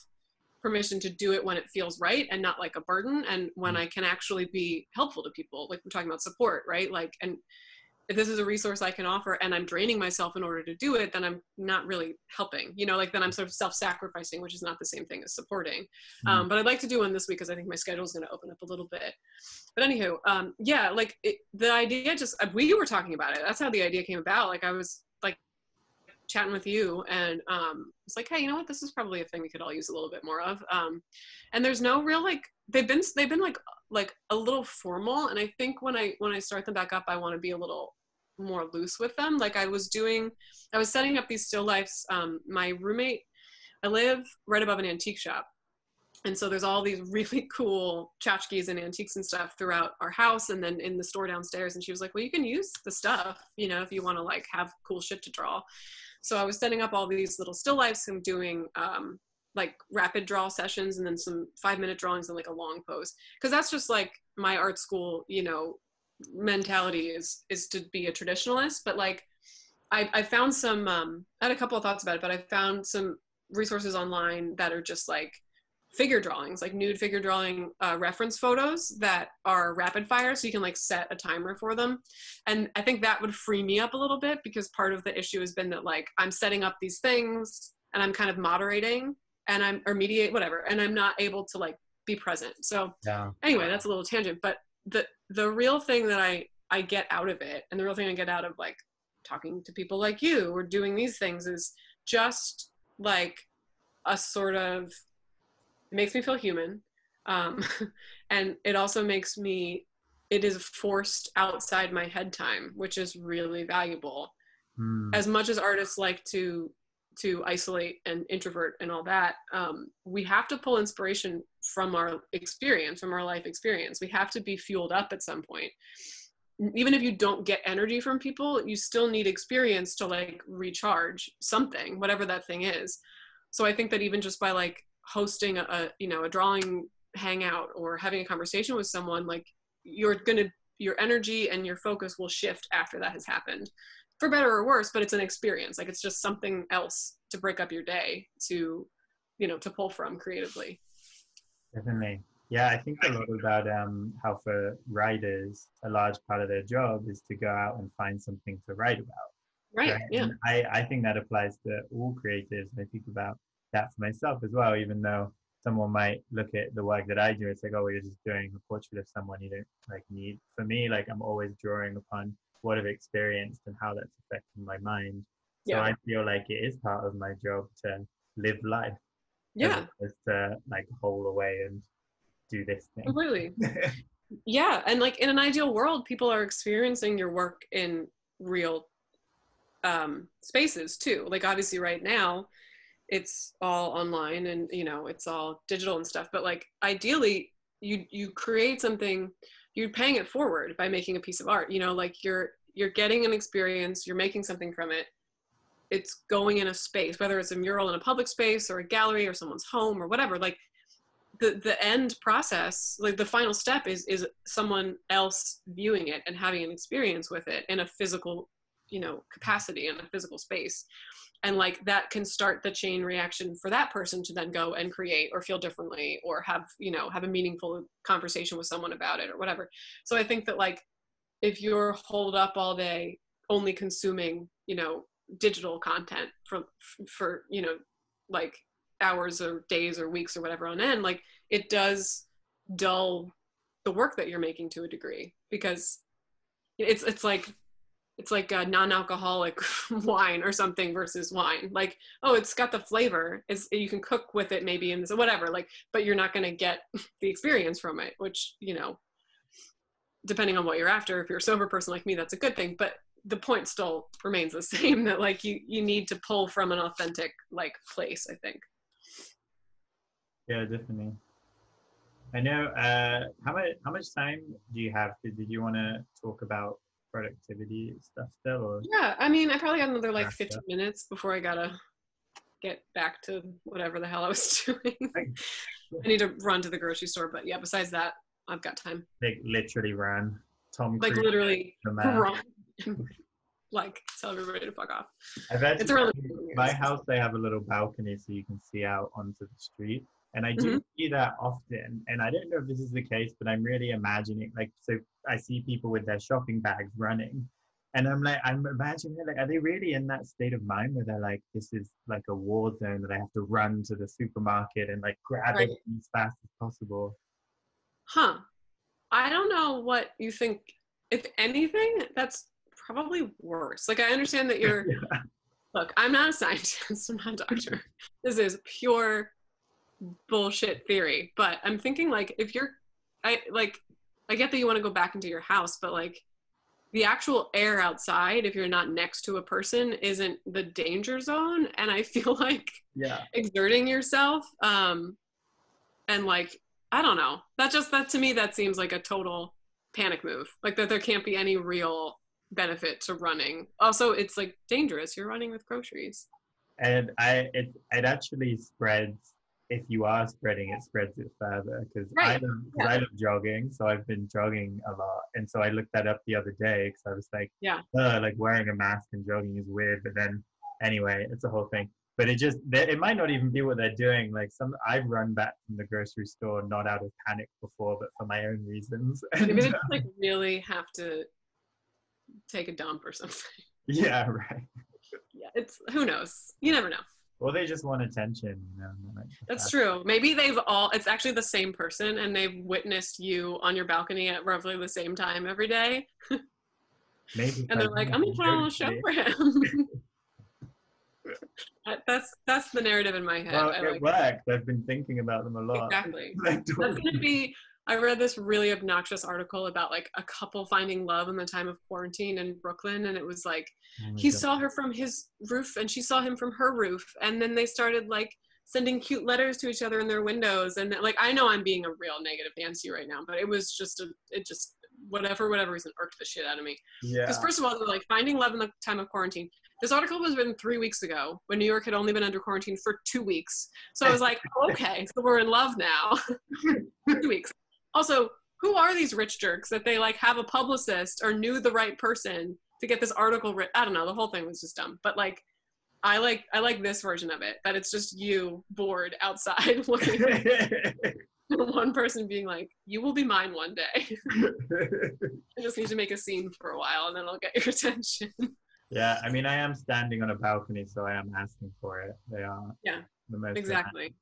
permission to do it when it feels right and not like a burden. And when I can actually be helpful to people, like we're talking about support, right? Like, and if this is a resource I can offer and I'm draining myself in order to do it, then I'm not really helping, you know, like then I'm sort of self-sacrificing, which is not the same thing as supporting. Um, but I'd like to do one this week because I think my schedule is going to open up a little bit. But anywho, um, yeah, like it, the idea just, we were talking about it. That's how the idea came about. Like I was like chatting with you and um, it's like, hey, you know what? This is probably a thing we could all use a little bit more of. Um, and there's no real, like, they've been, they've been like, like a little formal. And I think when I, when I start them back up, I want to be a little more loose with them. Like I was doing, I was setting up these still lifes. Um, my roommate, I live right above an antique shop. And so there's all these really cool tchotchkes and antiques and stuff throughout our house. And then in the store downstairs, and she was like, well, you can use the stuff, you know, if you want to like have cool shit to draw. So I was setting up all these little still lifes and doing, um, like rapid draw sessions and then some five minute drawings and like a long pose. Cause that's just like my art school, you know, mentality is, is to be a traditionalist, but like I, I found some, um, I had a couple of thoughts about it, but I found some resources online that are just like figure drawings, like nude figure drawing uh, reference photos that are rapid fire. So you can like set a timer for them. And I think that would free me up a little bit because part of the issue has been that like, I'm setting up these things and I'm kind of moderating and I'm, or mediate, whatever, and I'm not able to like be present. So yeah. Anyway, that's a little tangent, but the, the real thing that I, I get out of it and the real thing I get out of like talking to people like you or doing these things is just like a sort of, it makes me feel human. Um, and it also makes me, it is forced outside my head time, which is really valuable. Mm. As much as artists like to, to isolate and introvert and all that, um, we have to pull inspiration from our experience, from our life experience. We have to be fueled up at some point. Even if you don't get energy from people, you still need experience to like recharge something, whatever that thing is. So I think that even just by like hosting a, you know, a drawing hangout or having a conversation with someone, like you're gonna, your energy and your focus will shift after that has happened, for better or worse, but it's an experience. Like it's just something else to break up your day to, you know, to pull from creatively. Definitely. Yeah, I think a lot about um, how for writers, a large part of their job is to go out and find something to write about. Right, right? Yeah. And I, I think that applies to all creatives. And I think about that for myself as well, even though someone might look at the work that I do, it's like, oh, well, you're just doing a portrait of someone, you don't like need. For me, like I'm always drawing upon what I've experienced and how that's affecting my mind. So yeah. I feel like it is part of my job to live life. Yeah. As to like hole away and do this thing. Completely. Yeah. And like in an ideal world, people are experiencing your work in real um, spaces too. Like obviously right now it's all online and, you know, it's all digital and stuff, but like ideally you, you create something, you're paying it forward by making a piece of art, you know, like you're, you're getting an experience, you're making something from it. It's going in a space, whether it's a mural in a public space or a gallery or someone's home or whatever, like the, the end process, like the final step is, is someone else viewing it and having an experience with it in a physical, you know, capacity, in a physical space. And like that can start the chain reaction for that person to then go and create or feel differently or have, you know, have a meaningful conversation with someone about it or whatever. So I think that like, if you're holed up all day only consuming, you know, digital content for, for, you know, like hours or days or weeks or whatever on end, like it does dull the work that you're making to a degree, because it's, it's like, it's like a non-alcoholic wine or something versus wine. Like, oh, it's got the flavor. It's, you can cook with it maybe and whatever, like, but you're not going to get the experience from it, which, you know, depending on what you're after, if you're a sober person like me, that's a good thing. But the point still remains the same, that like you, you need to pull from an authentic like place, I think. Yeah, definitely. I know, uh, how much, how much time do you have? Did, did you want to talk about productivity stuff still? Or? Yeah, I mean, I probably got another like fifteen minutes before I gotta get back to whatever the hell I was doing. I need to run to the grocery store, but yeah, besides that, I've got time. Like literally ran. Tom Like Cruise, literally run. Like tell everybody to fuck off. I've it's around my house. They have a little balcony so you can see out onto the street, and I do mm-hmm. see that often. And I don't know if this is the case, but I'm really imagining, like, so I see people with their shopping bags running, and I'm like, I'm imagining, like, are they really in that state of mind where they're like, this is like a war zone that I have to run to the supermarket and like grab right. it as fast as possible? Huh? I don't know what you think. If anything, that's probably worse. Like I understand that you're, yeah. Look, I'm not a scientist, I'm not a doctor. This is pure bullshit theory, but I'm thinking like if you're, I like, I get that you want to go back into your house, but like the actual air outside, if you're not next to a person, isn't the danger zone. And I feel like yeah. exerting yourself um, and like, I don't know, that just, that to me, that seems like a total panic move. Like that there can't be any real benefit to running. Also, it's like dangerous. You're running with groceries. And I, it, it actually spreads. If you are spreading, it spreads it further. Because right. I, yeah. I love jogging, so I've been jogging a lot. And so I looked that up the other day because I was like, yeah, like wearing a mask and jogging is weird. But then anyway, it's a whole thing. But it just, it might not even be what they're doing. Like some, I've run back from the grocery store, not out of panic before, but for my own reasons. Maybe and, they just like really have to take a dump or something. Yeah, right. Yeah, it's, who knows? You never know. Well, they just want attention, you know. Like, that's true. Maybe they've all, it's actually the same person and they've witnessed you on your balcony at roughly the same time every day. Maybe. And they're like, I'm gonna put on a show for him. That, that's that's the narrative in my head. Well, I it like worked. That. I've been thinking about them a lot. Exactly. That's gonna be, I read this really obnoxious article about like a couple finding love in the time of quarantine in Brooklyn. And it was like, oh he God. saw her from his roof and she saw him from her roof. And then they started like sending cute letters to each other in their windows. And like, I know I'm being a real negative Nancy right now, but it was just, a, it just whatever, whatever reason, irked the shit out of me. Yeah. Because first of all, they're like, finding love in the time of quarantine. This article was written three weeks ago when New York had only been under quarantine for two weeks. So I was like, okay, so we're in love now. Two weeks. Also, who are these rich jerks that they like have a publicist or knew the right person to get this article written? I don't know. The whole thing was just dumb. But like, I like, I like this version of it, that it's just you bored outside looking at it. One person being like, you will be mine one day. I just need to make a scene for a while and then I'll get your attention. Yeah, I mean, I am standing on a balcony, so I am asking for it. They are yeah, the most exactly.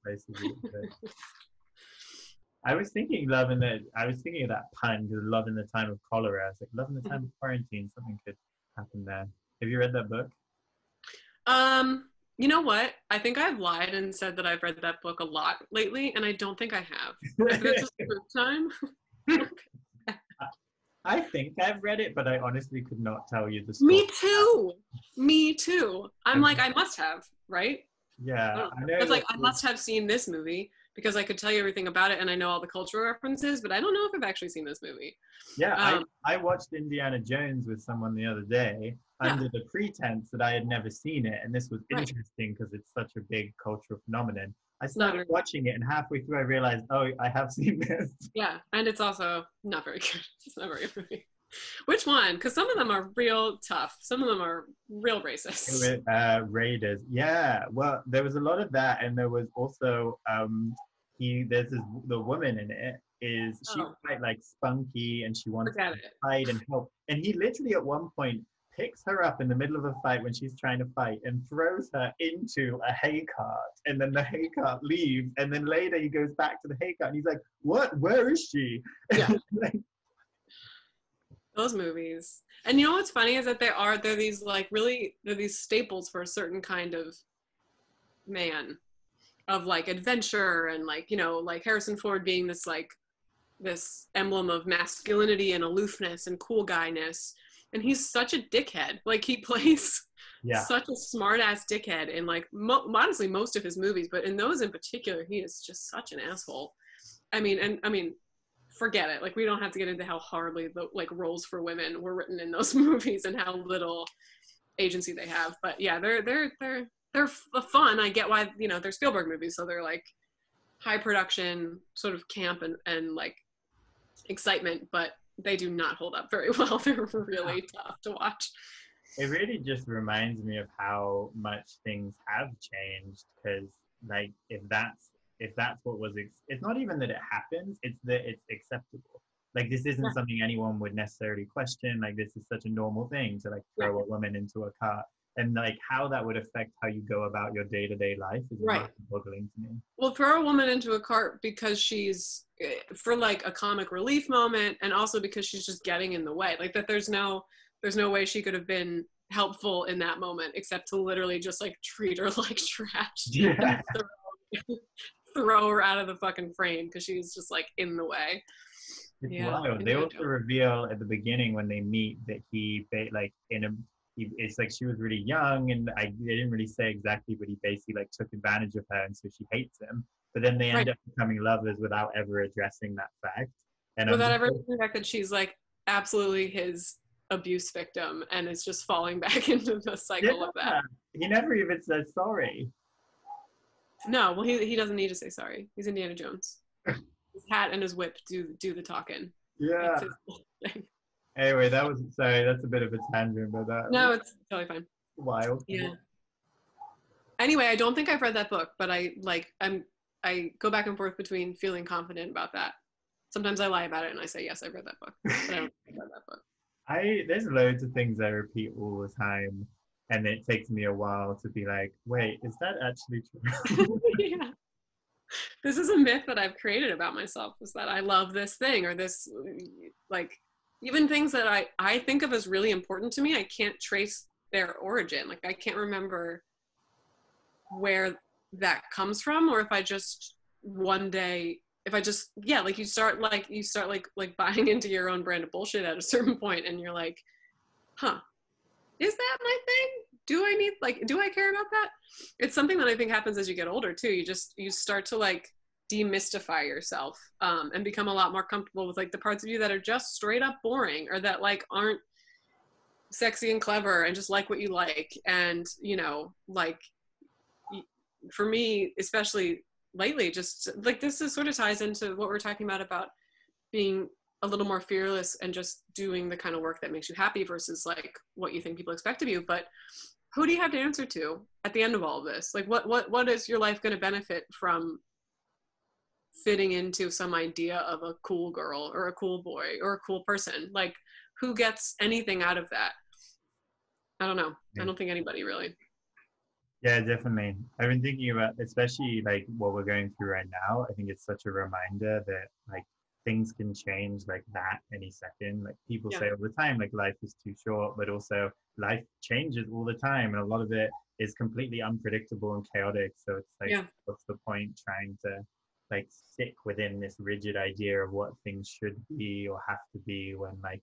I was thinking love in the, I was thinking of that pun, because love in the time of cholera. I was like, love in the time of quarantine, something could happen there. Have you read that book? Um, you know what? I think I've lied and said that I've read that book a lot lately, and I don't think I have. Is that just the first time? I think I've read it, but I honestly could not tell you the story. Me too. Me too. I'm like, I must have, right? Yeah. I know. I know it's like, I must have seen this movie because I could tell you everything about it and I know all the cultural references, but I don't know if I've actually seen this movie. Yeah, um, I, I watched Indiana Jones with someone the other day yeah. under the pretense that I had never seen it. And this was right. interesting because it's such a big cultural phenomenon. I started really. watching it and halfway through I realized, oh, I have seen this. Yeah, and it's also not very good. It's not very good. Which one? Because some of them are real tough. Some of them are real racist. Uh, Raiders. Yeah, well, there was a lot of that. And there was also, um, he. there's this, the woman in it is, she oh. was quite like spunky and she wants to fight and help. And he literally at one point picks her up in the middle of a fight when she's trying to fight and throws her into a hay cart, and then the hay cart leaves, and then later he goes back to the hay cart and he's like, what, where is she? Yeah. Like, those movies. And you know what's funny is that they are, they're these like really, they're these staples for a certain kind of man, of like adventure and like, you know, like Harrison Ford being this like, this emblem of masculinity and aloofness and cool guyness. And he's such a dickhead. Like, he plays yeah. such a smart-ass dickhead in, like, mo- honestly, most of his movies. But in those in particular, he is just such an asshole. I mean, and, I mean, forget it. Like, we don't have to get into how horribly, the, like, roles for women were written in those movies and how little agency they have. But, yeah, they're, they're, they're, they're fun. I get why, you know, they're Spielberg movies. So they're, like, high production, sort of camp and, and like, excitement. But they do not hold up very well. They're really yeah. tough to watch. It really just reminds me of how much things have changed, because like if that's if that's what was ex- it's not even that it happens, it's that it's acceptable. Like this isn't yeah. something anyone would necessarily question. Like this is such a normal thing to like throw yeah. a woman into a cart, and like how that would affect how you go about your day-to-day life is right. boggling to me. Well, throw a woman into a cart because she's for like a comic relief moment, and also because she's just getting in the way, like that there's no there's no way she could have been helpful in that moment except to literally just like treat her like trash yeah. throw, throw her out of the fucking frame because she's just like in the way. It's yeah wild. They also reveal at the beginning when they meet that he like in a it's like she was really young and I they didn't really say exactly, but he basically like took advantage of her and so she hates him. But then they end right. up becoming lovers without ever addressing that fact. And without just, ever addressing the fact that she's like absolutely his abuse victim and is just falling back into the cycle yeah. of that. He never even says sorry. No, well, he he doesn't need to say sorry. He's Indiana Jones. His hat and his whip do do the talking. Yeah. Anyway, that was, sorry, that's a bit of a tangent, but that No, it's totally fine. Wild. Yeah. Anyway, I don't think I've read that book, but I like, I'm, I go back and forth between feeling confident about that. Sometimes I lie about it and I say, yes, I read that book. But I don't read that book. I, there's loads of things I repeat all the time. And it takes me a while to be like, wait, is that actually true? yeah. This is a myth that I've created about myself, is that I love this thing or this, like, even things that I, I think of as really important to me, I can't trace their origin. Like, I can't remember where that comes from, or if I just one day if I just yeah like you start like you start like like buying into your own brand of bullshit at a certain point and you're like, huh, is that my thing? Do I need like do I care about that? It's something that I think happens as you get older too. You just you start to like demystify yourself um, and become a lot more comfortable with like the parts of you that are just straight up boring or that like aren't sexy and clever and just like what you like. And, you know, like for me, especially lately, just like this is sort of ties into what we're talking about, about being a little more fearless and just doing the kind of work that makes you happy versus like what you think people expect of you. But who do you have to answer to at the end of all of this? Like what, what, what is your life going to benefit from fitting into some idea of a cool girl or a cool boy or a cool person? Like who gets anything out of that? I don't know. I don't think anybody really. Yeah, definitely. I've been thinking about, especially like what we're going through right now. I think it's such a reminder that like things can change like that any second. Like people yeah. say all the time, like life is too short, but also life changes all the time. And a lot of it is completely unpredictable and chaotic. So it's like, yeah. what's the point trying to like stick within this rigid idea of what things should be or have to be when like,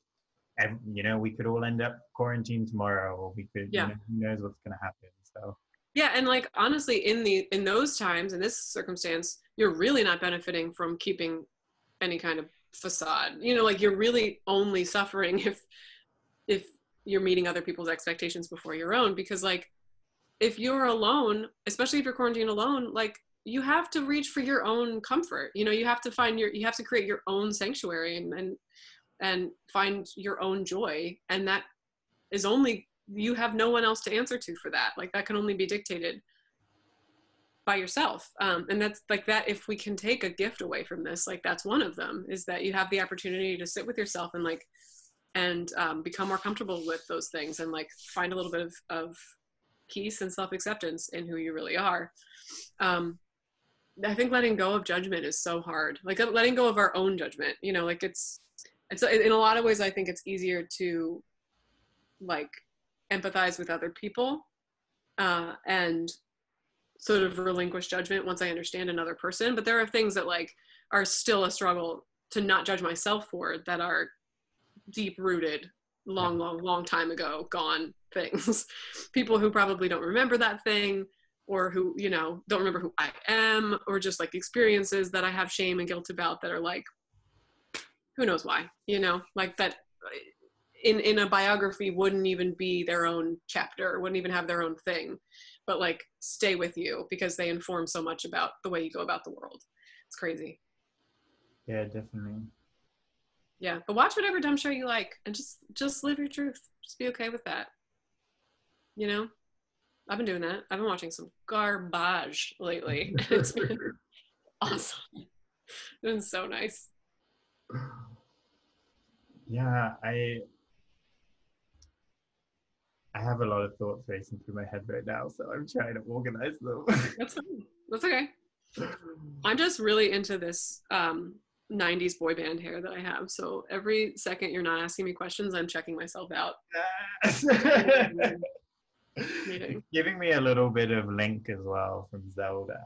ev- you know, we could all end up quarantined tomorrow or we could, yeah. you know, who knows what's going to happen. So yeah. And like, honestly, in the, in those times, in this circumstance, you're really not benefiting from keeping any kind of facade, you know, like you're really only suffering if, if you're meeting other people's expectations before your own, because like, if you're alone, especially if you're quarantined alone, like you have to reach for your own comfort. You know, you have to find your, you have to create your own sanctuary and, and, and find your own joy. And that is only, you have no one else to answer to for that. Like that can only be dictated by yourself. Um, and that's like that, if we can take a gift away from this, like that's one of them, is that you have the opportunity to sit with yourself and like, and um, become more comfortable with those things and like find a little bit of, of peace and self-acceptance in who you really are. Um, I think letting go of judgment is so hard, like letting go of our own judgment, you know, like it's, it's in a lot of ways, I think it's easier to like empathize with other people uh, and sort of relinquish judgment once I understand another person. But there are things that like are still a struggle to not judge myself for, that are deep rooted, long, long, long time ago, gone things. People who probably don't remember that thing, or who, you know, don't remember who I am, or just like experiences that I have shame and guilt about that are like, who knows why, you know, like that in, in a biography wouldn't even be their own chapter, wouldn't even have their own thing, but like stay with you because they inform so much about the way you go about the world. It's crazy. Yeah, definitely. Yeah, but watch whatever dumb show you like and just, just live your truth. Just be okay with that. You know, I've been doing that. I've been watching some garbage lately. It's been awesome. It's been so nice. Yeah, I... I have a lot of thoughts racing through my head right now, so I'm trying to organize them. That's fine. That's okay. I'm just really into this um, nineties boy band hair that I have. So every second you're not asking me questions, I'm checking myself out. It's giving me a little bit of Link as well from Zelda.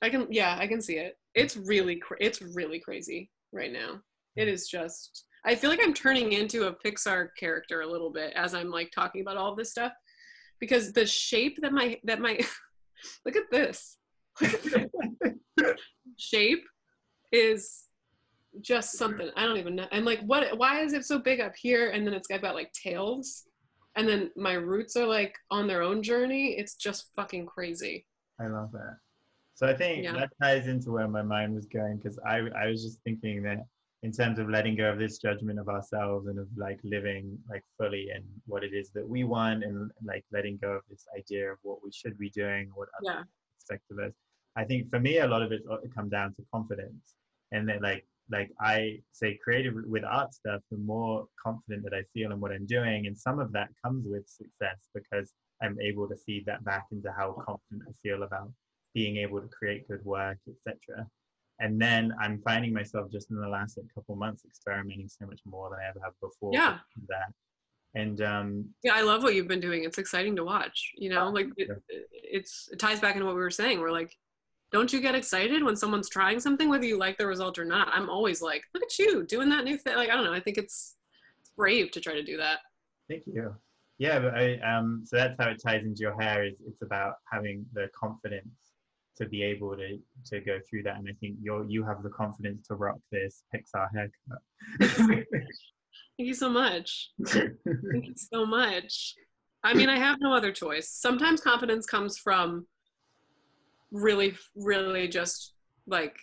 I can, yeah, I can see it. It's really, cra- it's really crazy right now. It is just. I feel like I'm turning into a Pixar character a little bit as I'm like talking about all this stuff, because the shape that my, that my, look at this, look at this. shape is just something. I don't even know. I'm like, what, why is it so big up here? And then it's got like tails, and then my roots are like on their own journey. It's just fucking crazy. I love that. So I think yeah. that ties into where my mind was going. Cause I, I was just thinking that, in terms of letting go of this judgment of ourselves and of like living like fully in what it is that we want, and like letting go of this idea of what we should be doing, what others yeah. expect of us. I think for me, a lot of it comes down to confidence, and that like, like I say creative with art stuff, the more confident that I feel in what I'm doing. And some of that comes with success because I'm able to feed that back into how confident I feel about being able to create good work, et cetera. And then I'm finding myself just in the last like, couple months experimenting so much more than I ever have before. Yeah. That. And um, yeah, I love what you've been doing. It's exciting to watch, you know, like it, it's, it ties back into what we were saying. We're like, don't you get excited when someone's trying something, whether you like the result or not? I'm always like, look at you doing that new thing. Like, I don't know. I think it's, it's brave to try to do that. Thank you. Yeah. But I, um, so that's how it ties into your hair is it's about having the confidence to be able to to go through that. And I think you you have the confidence to rock this Pixar haircut. Thank you so much. Thank you so much. I mean, I have no other choice. Sometimes confidence comes from really, really just like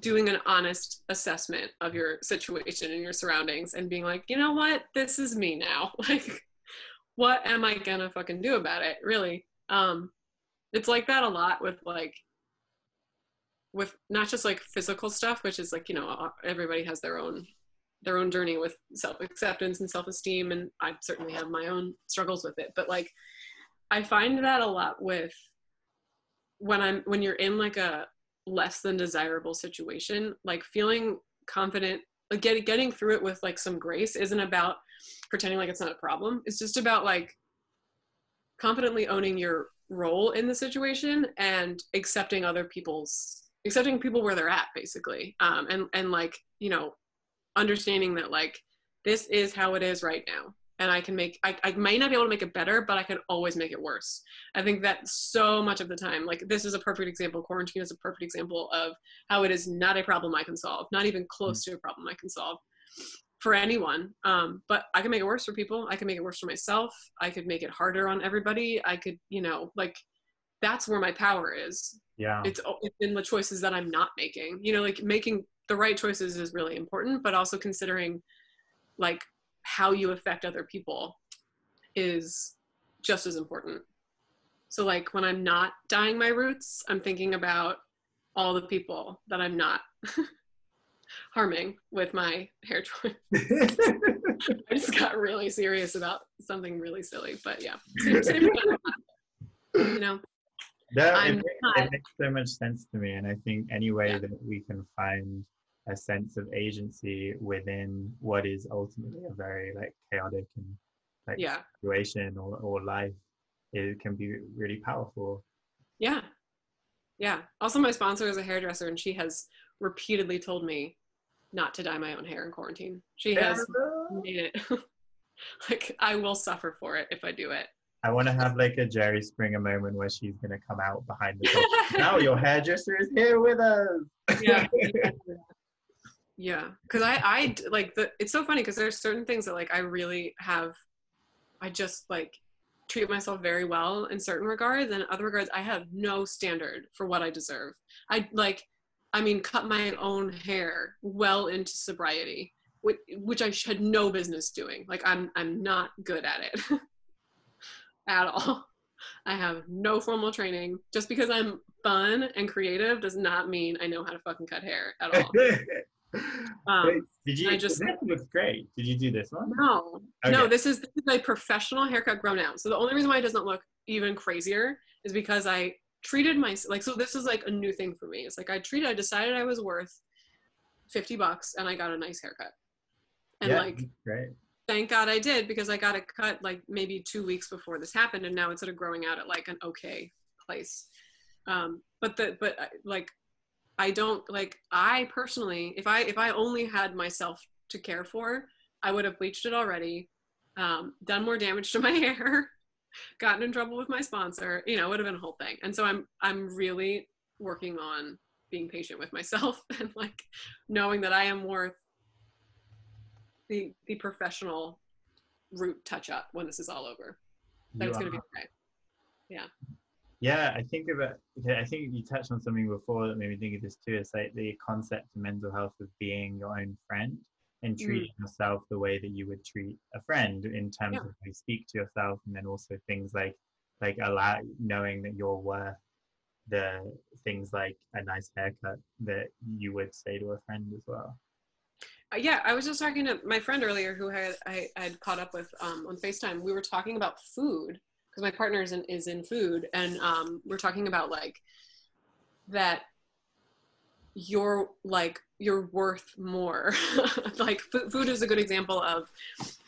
doing an honest assessment of your situation and your surroundings and being like, you know what, this is me now. Like, what am I gonna fucking do about it, really? Um, it's like that a lot with like, with not just like physical stuff, which is like, you know, everybody has their own their own journey with self-acceptance and self-esteem, and I certainly have my own struggles with it, but like I find that a lot with when I'm when you're in like a less than desirable situation, like feeling confident, like get, getting through it with like some grace isn't about pretending like it's not a problem. It's just about like confidently owning your role in the situation and accepting other people's accepting people where they're at, basically, um and and like, you know, understanding that like this is how it is right now, and I can make I, I might not be able to make it better, but I can always make it worse. I think that so much of the time, like this is a perfect example, quarantine is a perfect example of how it is not a problem I can solve, not even close to a problem I can solve for anyone, um but I can make it worse for people. I can make it worse for myself. I could make it harder on everybody. I could, you know, like that's where my power is. Yeah, it's in the choices that I'm not making, you know, like making the right choices is really important, but also considering like how you affect other people is just as important. So like when I'm not dyeing my roots, I'm thinking about all the people that I'm not harming with my hair choice. I just got really serious about something really silly, but yeah. Same, same you know? That, it, it makes so much sense to me, and I think any way yeah. that we can find a sense of agency within what is ultimately a very like chaotic and like yeah. situation or, or life, it can be really powerful. Yeah, yeah. Also, my sponsor is a hairdresser, and she has repeatedly told me not to dye my own hair in quarantine. She has made it like I will suffer for it if I do it. I want to have like a Jerry Springer moment where she's going to come out behind the door. Now your hairdresser is here with us. Yeah. Yeah. Because I, I like the, it's so funny because there's certain things that like I really have, I just like treat myself very well in certain regards, and in other regards I have no standard for what I deserve. I like, I mean, cut my own hair well into sobriety, which, which I had no business doing. Like I'm, I'm not good at it. At all. I have no formal training. Just because I'm fun and creative does not mean I know how to fucking cut hair at all. Um, Did you? I just, that looks great. Did you do this one? No, okay. no. This is, this is a professional haircut grown out. So the only reason why it doesn't look even crazier is because I treated my like. So this is like a new thing for me. It's like I treated. I decided I was worth fifty bucks, and I got a nice haircut. And yeah, like great. Thank God I did, because I got a cut like maybe two weeks before this happened, and now it's sort of growing out at like an okay place. Um, but the but like I don't like I personally, if I if I only had myself to care for, I would have bleached it already, um, done more damage to my hair, gotten in trouble with my sponsor. You know, it would have been a whole thing. And so I'm I'm really working on being patient with myself and like knowing that I am worth The, the professional root touch up when this is all over. That's going to be okay. Yeah. Yeah, I think about, I think you touched on something before that made me think of this too. It's like the concept of mental health of being your own friend and treating mm. yourself the way that you would treat a friend in terms yeah. of how you speak to yourself, and then also things like, like allow, knowing that you're worth the things like a nice haircut that you would say to a friend as well. Yeah, I was just talking to my friend earlier who had, I had caught up with um, on FaceTime. We were talking about food because my partner is in, is in food, and um, we're talking about like that you're like you're worth more. Like food, food is a good example of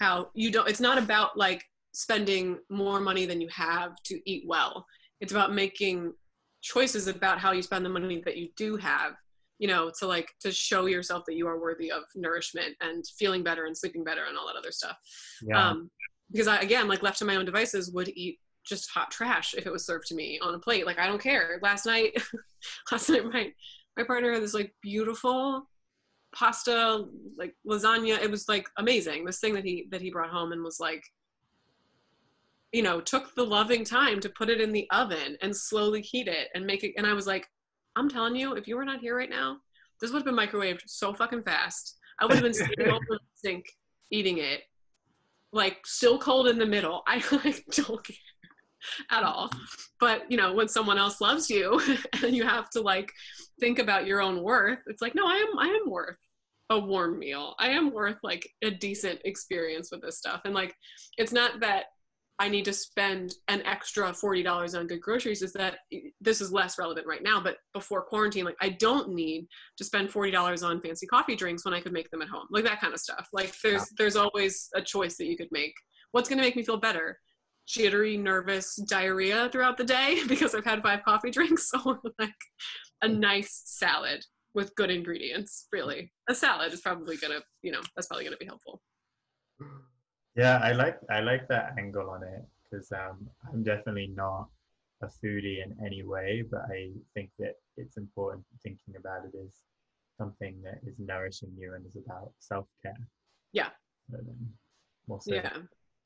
how you don't. It's not about like spending more money than you have to eat well. It's about making choices about how you spend the money that you do have, you know, to like, to show yourself that you are worthy of nourishment and feeling better and sleeping better and all that other stuff. Yeah. Um, because I, again, like left to my own devices, would eat just hot trash if it was served to me on a plate. Like, I don't care. Last night, last night my, my partner had this like beautiful pasta, like lasagna. It was like amazing. This thing that he, that he brought home and was like, you know, took the loving time to put it in the oven and slowly heat it and make it. And I was like, I'm telling you, if you were not here right now, this would have been microwaved so fucking fast. I would have been sitting over the sink eating it, like still cold in the middle. I like, don't care at all. But you know, when someone else loves you and you have to like think about your own worth, it's like, no, I am, I am worth a warm meal. I am worth like a decent experience with this stuff. And like, it's not that I need to spend an extra forty dollars on good groceries, is that this is less relevant right now, but before quarantine, like I don't need to spend forty dollars on fancy coffee drinks when I could make them at home, like that kind of stuff. Like there's, there's always a choice that you could make. What's going to make me feel better? Jittery, nervous diarrhea throughout the day because I've had five coffee drinks, or like a nice salad with good ingredients. Really, a salad is probably gonna, you know, that's probably gonna be helpful. Yeah, I like I like that angle on it, because um, I'm definitely not a foodie in any way, but I think that it's important thinking about it as something that is nourishing you and is about self-care. Yeah. Also yeah.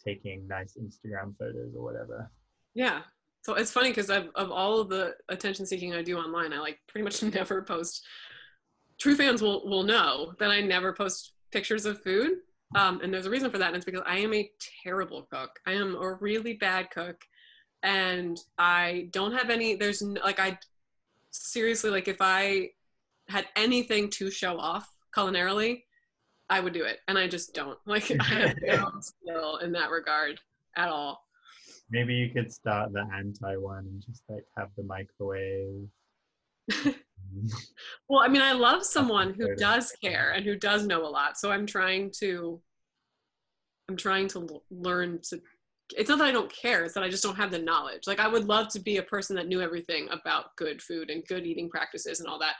Taking nice Instagram photos or whatever. Yeah. So it's funny because of all of the attention seeking I do online, I like pretty much never post. True fans will, will know that I never post pictures of food. Um, and there's a reason for that, and it's because I am a terrible cook. I am a really bad cook, and I don't have any, there's no, like I, seriously, like if I had anything to show off culinarily, I would do it, and I just don't. Like I have no skill in that regard at all. Maybe you could start the anti one and just like have the microwave. Well, I mean, I love someone who does care and who does know a lot. So I'm trying to, I'm trying to l- learn to, it's not that I don't care, it's that I just don't have the knowledge. Like I would love to be a person that knew everything about good food and good eating practices and all that.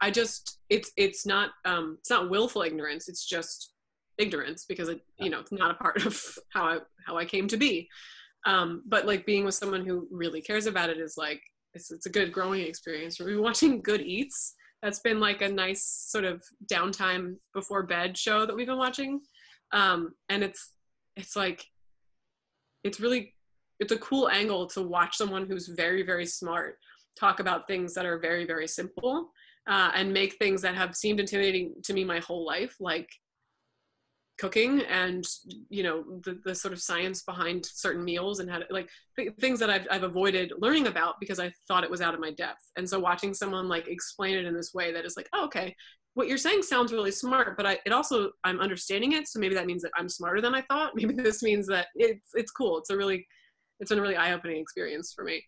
I just, it's, it's not, um, it's not willful ignorance. It's just ignorance because it, you know, it's not a part of how I, how I came to be. Um, but like being with someone who really cares about it is like, It's, it's a good growing experience. We've been watching Good Eats. That's been like a nice sort of downtime before bed show that we've been watching. Um, and it's, it's like, it's really, it's a cool angle to watch someone who's very, very smart talk about things that are very, very simple uh, and make things that have seemed intimidating to me my whole life, like cooking and, you know, the, the sort of science behind certain meals and how to, like th- things that I've, I've avoided learning about because I thought it was out of my depth. And so watching someone like explain it in this way that is like, oh, okay, what you're saying sounds really smart, but I, it also, I'm understanding it. So maybe that means that I'm smarter than I thought. Maybe this means that it's, it's cool. It's a really, it's been a really eye-opening experience for me.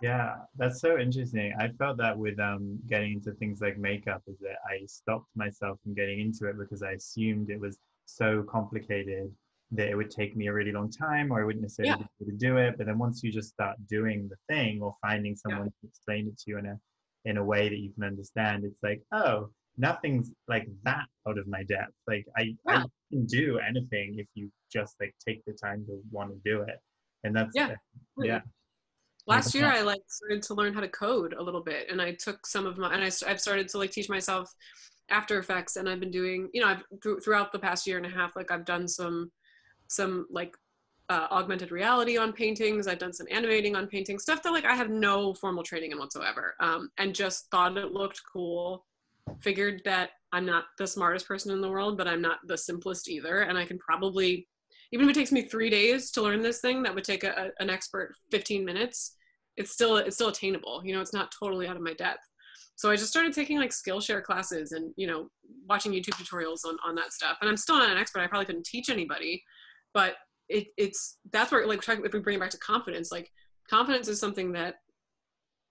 Yeah, that's so interesting. I felt that with um, getting into things like makeup, is that I stopped myself from getting into it because I assumed it was so complicated that it would take me a really long time, or I wouldn't necessarily yeah. be able to do it. But then once you just start doing the thing or finding someone yeah. to explain it to you in a in a way that you can understand, it's like, oh, nothing's like that out of my depth. Like I, yeah. I can do anything if you just like take the time to want to do it. And that's yeah. Uh, yeah. Last year I like started to learn how to code a little bit, and I took some of my and I, I've started to like teach myself After Effects, and I've been doing, you know, I've th- throughout the past year and a half, like I've done some, some like uh, augmented reality on paintings. I've done some animating on painting stuff that like I have no formal training in whatsoever, um, and just thought it looked cool. Figured that I'm not the smartest person in the world, but I'm not the simplest either, and I can probably, even if it takes me three days to learn this thing, that would take a, a, an expert fifteen minutes. It's still it's still attainable. You know, it's not totally out of my depth. So I just started taking like Skillshare classes and, you know, watching YouTube tutorials on, on that stuff. And I'm still not an expert. I probably couldn't teach anybody, but it, it's, that's where like if we bring it back to confidence, like confidence is something that,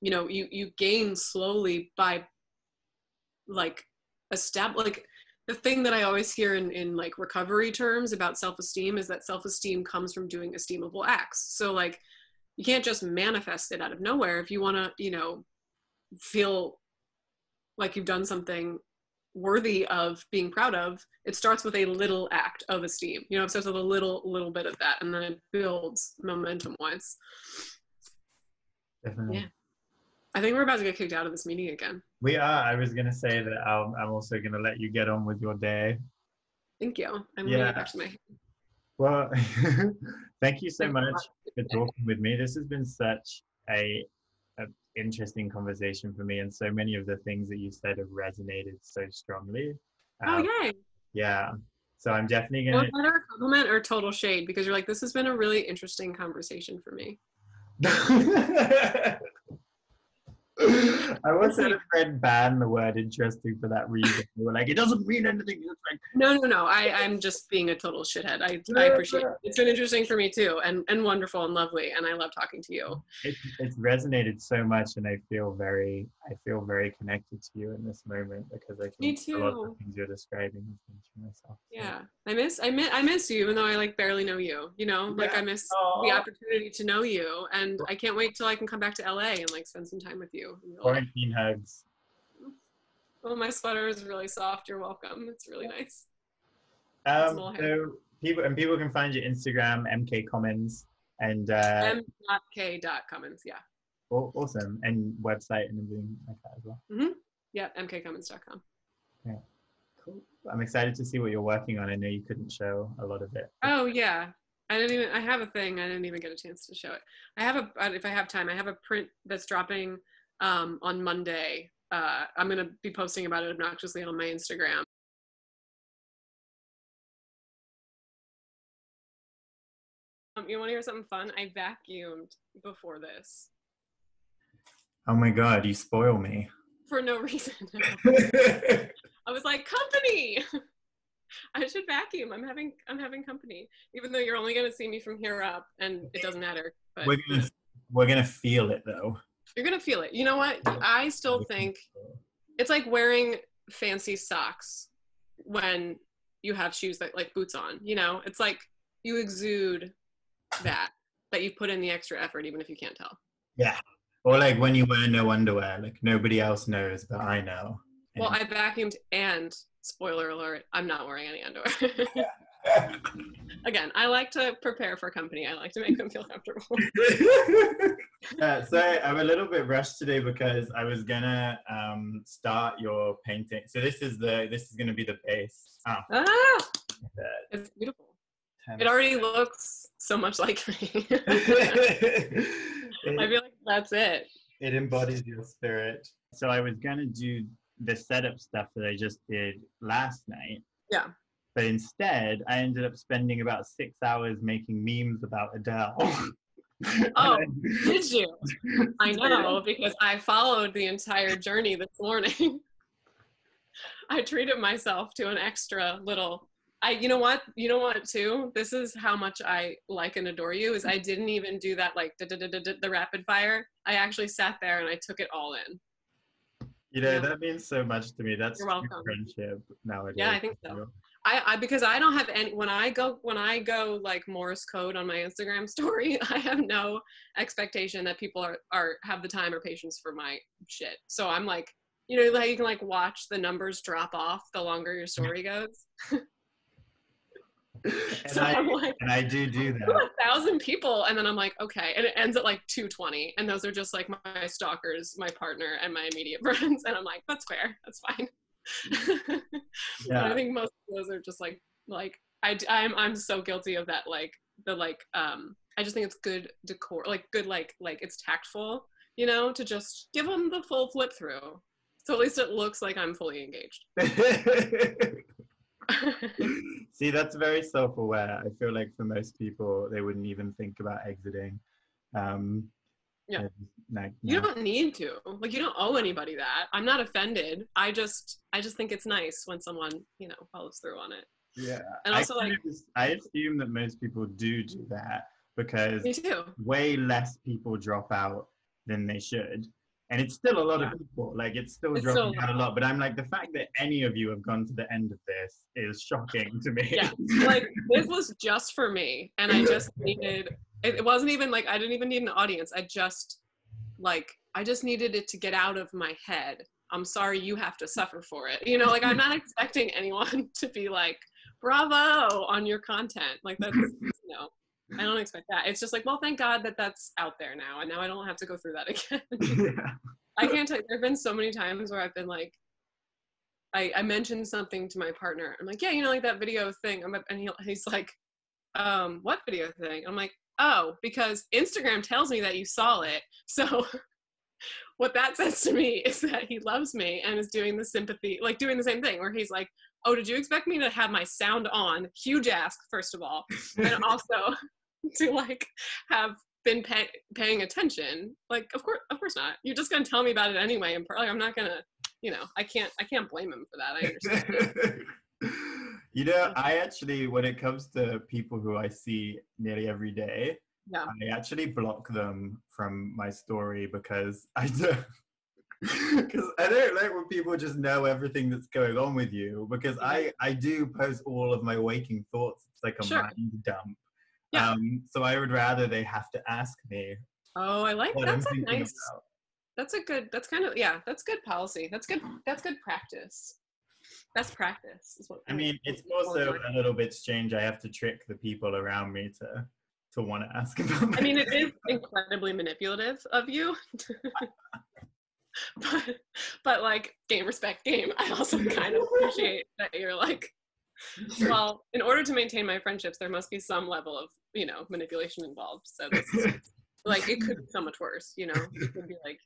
you know, you, you gain slowly by like establish, like the thing that I always hear in, in like recovery terms about self-esteem is that self-esteem comes from doing esteemable acts. So like you can't just manifest it out of nowhere if you want to, you know, feel like you've done something worthy of being proud of, it starts with a little act of esteem. You know, it starts with a little, little bit of that, and then it builds momentum-wise. Definitely. Yeah. I think we're about to get kicked out of this meeting again. We are. I was going to say that I'll, I'm also going to let you get on with your day. Thank you. I'm yeah. going to get back to my hand. Well, thank you so thank much you. for talking with me. This has been such a, a interesting conversation for me, and so many of the things that you said have resonated so strongly. Um, oh, yay. Yeah. So I'm definitely going to... No matter compliment or total shade, because you're like, this has been a really interesting conversation for me. I once had a friend ban the word interesting for that reason. They were like, it doesn't mean anything. It's like, no, no, no. I, I'm just being a total shithead. I, I appreciate it. It's been interesting for me too, and, and wonderful and lovely, and I love talking to you. It, it's resonated so much, and I feel very I feel very connected to you in this moment, because I think a lot of the things you're describing is things for myself. So. Yeah. I miss I miss I miss you, even though I like barely know you. You know, like yeah. I miss Aww. the opportunity to know you, and I can't wait till I can come back to L A and like spend some time with you. Quarantine hugs. Oh, my sweater is really soft. You're welcome. It's really nice. Um, so hair. people and people can find your Instagram, M K Commons, and uh, M K Commons. Yeah. Awesome, and website and everything like that as well. Mm-hmm. Yeah, M K Commons dot com. Yeah, cool. I'm excited to see what you're working on. I know you couldn't show a lot of it. Oh yeah. I didn't even. I have a thing. I didn't even get a chance to show it. I have a. If I have time, I have a print that's dropping. Um, on Monday, uh, I'm going to be posting about it obnoxiously on my Instagram. Um, you want to hear something fun? I vacuumed before this. Oh my God, you spoil me. For no reason. I was like, company! I should vacuum. I'm having, I'm having company. Even though you're only going to see me from here up, and it doesn't matter. But we're gonna, we're gonna feel it though. You're going to feel it. You know what? I still think it's like wearing fancy socks when you have shoes that like boots on, you know, it's like you exude that, that you put in the extra effort, even if you can't tell. Yeah. Or like when you wear no underwear, like nobody else knows, but I know. And well, I vacuumed, and spoiler alert, I'm not wearing any underwear. Again, I like to prepare for company. I like to make them feel comfortable. Yeah, so I'm a little bit rushed today because I was gonna um, start your painting. So this is the this is gonna be the base. Oh. Ah, it's beautiful. It already looks so much like me. I feel like that's it. It embodies your spirit. So I was gonna do the setup stuff that I just did last night. Yeah. But instead, I ended up spending about six hours making memes about Adele. Oh, I, did you? I know, because I followed the entire journey this morning. I treated myself to an extra little, I, you know what, you know what too? This is how much I like and adore you, is I didn't even do that like da, da, da, da, da, the rapid fire. I actually sat there and I took it all in. You know, yeah. That means so much to me. That's You're welcome. Friendship nowadays. Yeah, I think so. I, I, because I don't have any, when I go, when I go like Morse code on my Instagram story, I have no expectation that people are, are, have the time or patience for my shit. So I'm like, you know, like you can like watch the numbers drop off the longer your story goes. And, so I, I'm like, and I do do that. A thousand people, and then I'm like, okay, and it ends at like two twenty, and those are just like my stalkers, my partner, and my immediate friends, and I'm like, that's fair, that's fine. Yeah. I think most of those are just like like I I'm I'm so guilty of that, like the like um I just think it's good decor, like good like like it's tactful, you know, to just give them the full flip through, so at least it looks like I'm fully engaged. See, that's very self-aware. I feel like for most people they wouldn't even think about exiting. um Yeah, and, like, no. You don't need to. Like, you don't owe anybody that. I'm not offended. I just, I just think it's nice when someone, you know, follows through on it. Yeah, and also I like just, I assume that most people do do that because me too. Way less people drop out than they should, and it's still a lot yeah. of people. Like, it's still it's dropping so out a lot. But I'm like, the fact that any of you have gone to the end of this is shocking to me. Yeah, like this was just for me, and I just needed. It wasn't even like, I didn't even need an audience. I just like, I just needed it to get out of my head I'm sorry you have to suffer for it. You know, like, I'm not expecting anyone to be like, bravo on your content. Like, that's, you know, I don't expect that. It's just like, well, thank God that that's out there now. And now I don't have to go through that again. Yeah. I can't tell you, there have been so many times where I've been like, I, I mentioned something to my partner. I'm like, yeah, you know, like that video thing. I'm, and he, he's like, um, what video thing? I'm like, oh, because Instagram tells me that you saw it. So what that says to me is that he loves me and is doing the sympathy, like doing the same thing where he's like, oh, did you expect me to have my sound on? Huge ask, first of all. And also to like have been pay, paying attention. Like, of course, of course not. You're just going to tell me about it anyway. And like, I'm not going to, you know, I can't, I can't blame him for that. I understand. You know, I actually, when it comes to people who I see nearly every day, yeah. I actually block them from my story because I don't, because I don't like when people just know everything that's going on with you, because I, I do post all of my waking thoughts. It's like a sure. mind dump. Yeah. Um, so I would rather they have to ask me. Oh, I like, that's a nice, about. that's a good, that's kind of, yeah, that's good policy. That's good, that's good practice. That's practice. Is what I mean, it's also a little bit strange. I have to trick the people around me to to want to ask about my I mean, it is incredibly manipulative of you. but, but like, game, respect game. I also kind of appreciate that you're like, well, in order to maintain my friendships, there must be some level of, you know, manipulation involved. So this is, like, it could be so much worse, you know? It could be like,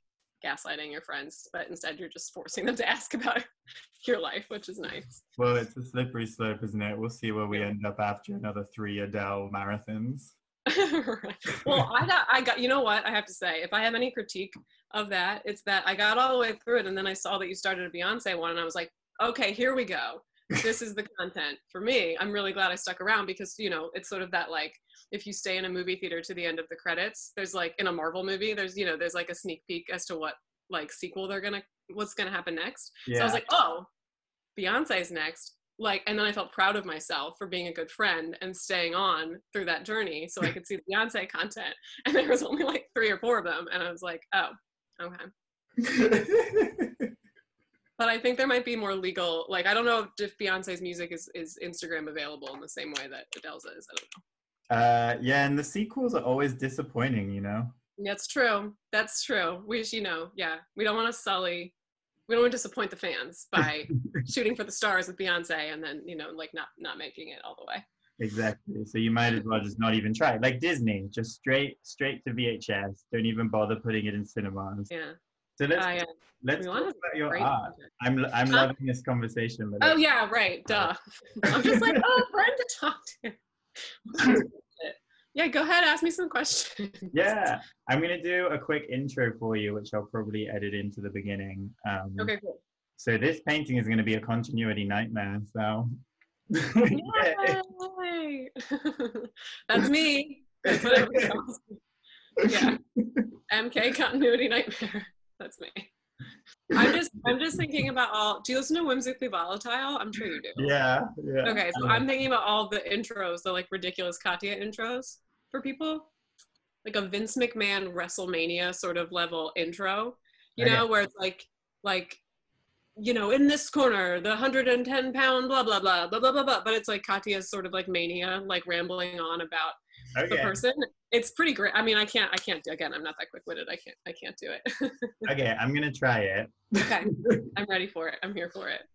gaslighting your friends, but instead you're just forcing them to ask about your life, which is nice. Well, it's a slippery slope, isn't it? We'll see where we yeah. end up after another three Adele marathons. Right. Well, I got, I got, you know what I have to say, if I have any critique of that, it's that I got all the way through it and then I saw that you started a Beyonce one and I was like, okay, here we go. This is the content for me. I'm really glad I stuck around because, you know, it's sort of that, like, if you stay in a movie theater to the end of the credits, there's like, in a Marvel movie, there's, you know, there's like a sneak peek as to what, like, sequel they're gonna, what's gonna happen next. Yeah. So I was like, oh, Beyonce's next. Like, and then I felt proud of myself for being a good friend and staying on through that journey so I could see the Beyonce content. And there was only like three or four of them. And I was like, oh, okay. But I think there might be more legal, like, I don't know if Beyonce's music is, is Instagram available in the same way that Adele's is, I don't know. Uh, yeah, and the sequels are always disappointing, you know? That's true, that's true. We, you know, yeah, we don't want to sully, we don't want to disappoint the fans by shooting for the stars with Beyonce and then, you know, like, not, not making it all the way. Exactly, so you might as well just not even try. Like Disney, just straight, straight to V H S, don't even bother putting it in cinemas. Yeah. So let's, I, uh, let's talk about your art. I'm, I'm um, loving this conversation. With oh, it. yeah, right, duh. I'm just like, oh, friend to talk to. Yeah, go ahead, ask me some questions. Yeah, I'm going to do a quick intro for you, which I'll probably edit into the beginning. Um, okay, cool. So this painting is going to be a continuity nightmare, so. Yay! That's me. That's what everybody calls me. Yeah, M K continuity nightmare. That's me. I'm just, I'm just thinking about all, do you listen to Whimsically Volatile? I'm sure you do. Yeah, yeah. Okay, so I'm thinking about all the intros, the like ridiculous Katya intros for people. Like a Vince McMahon WrestleMania sort of level intro, you know, okay. where it's like, like, you know, in this corner, the one hundred ten pound blah, blah, blah, blah, blah, blah, blah. But it's like Katya's sort of like mania, like rambling on about okay. the person. It's pretty great. I mean, I can't, I can't do, again, I'm not that quick-witted. I can't, I can't do it. Okay, I'm gonna try it. Okay, I'm ready for it. I'm here for it.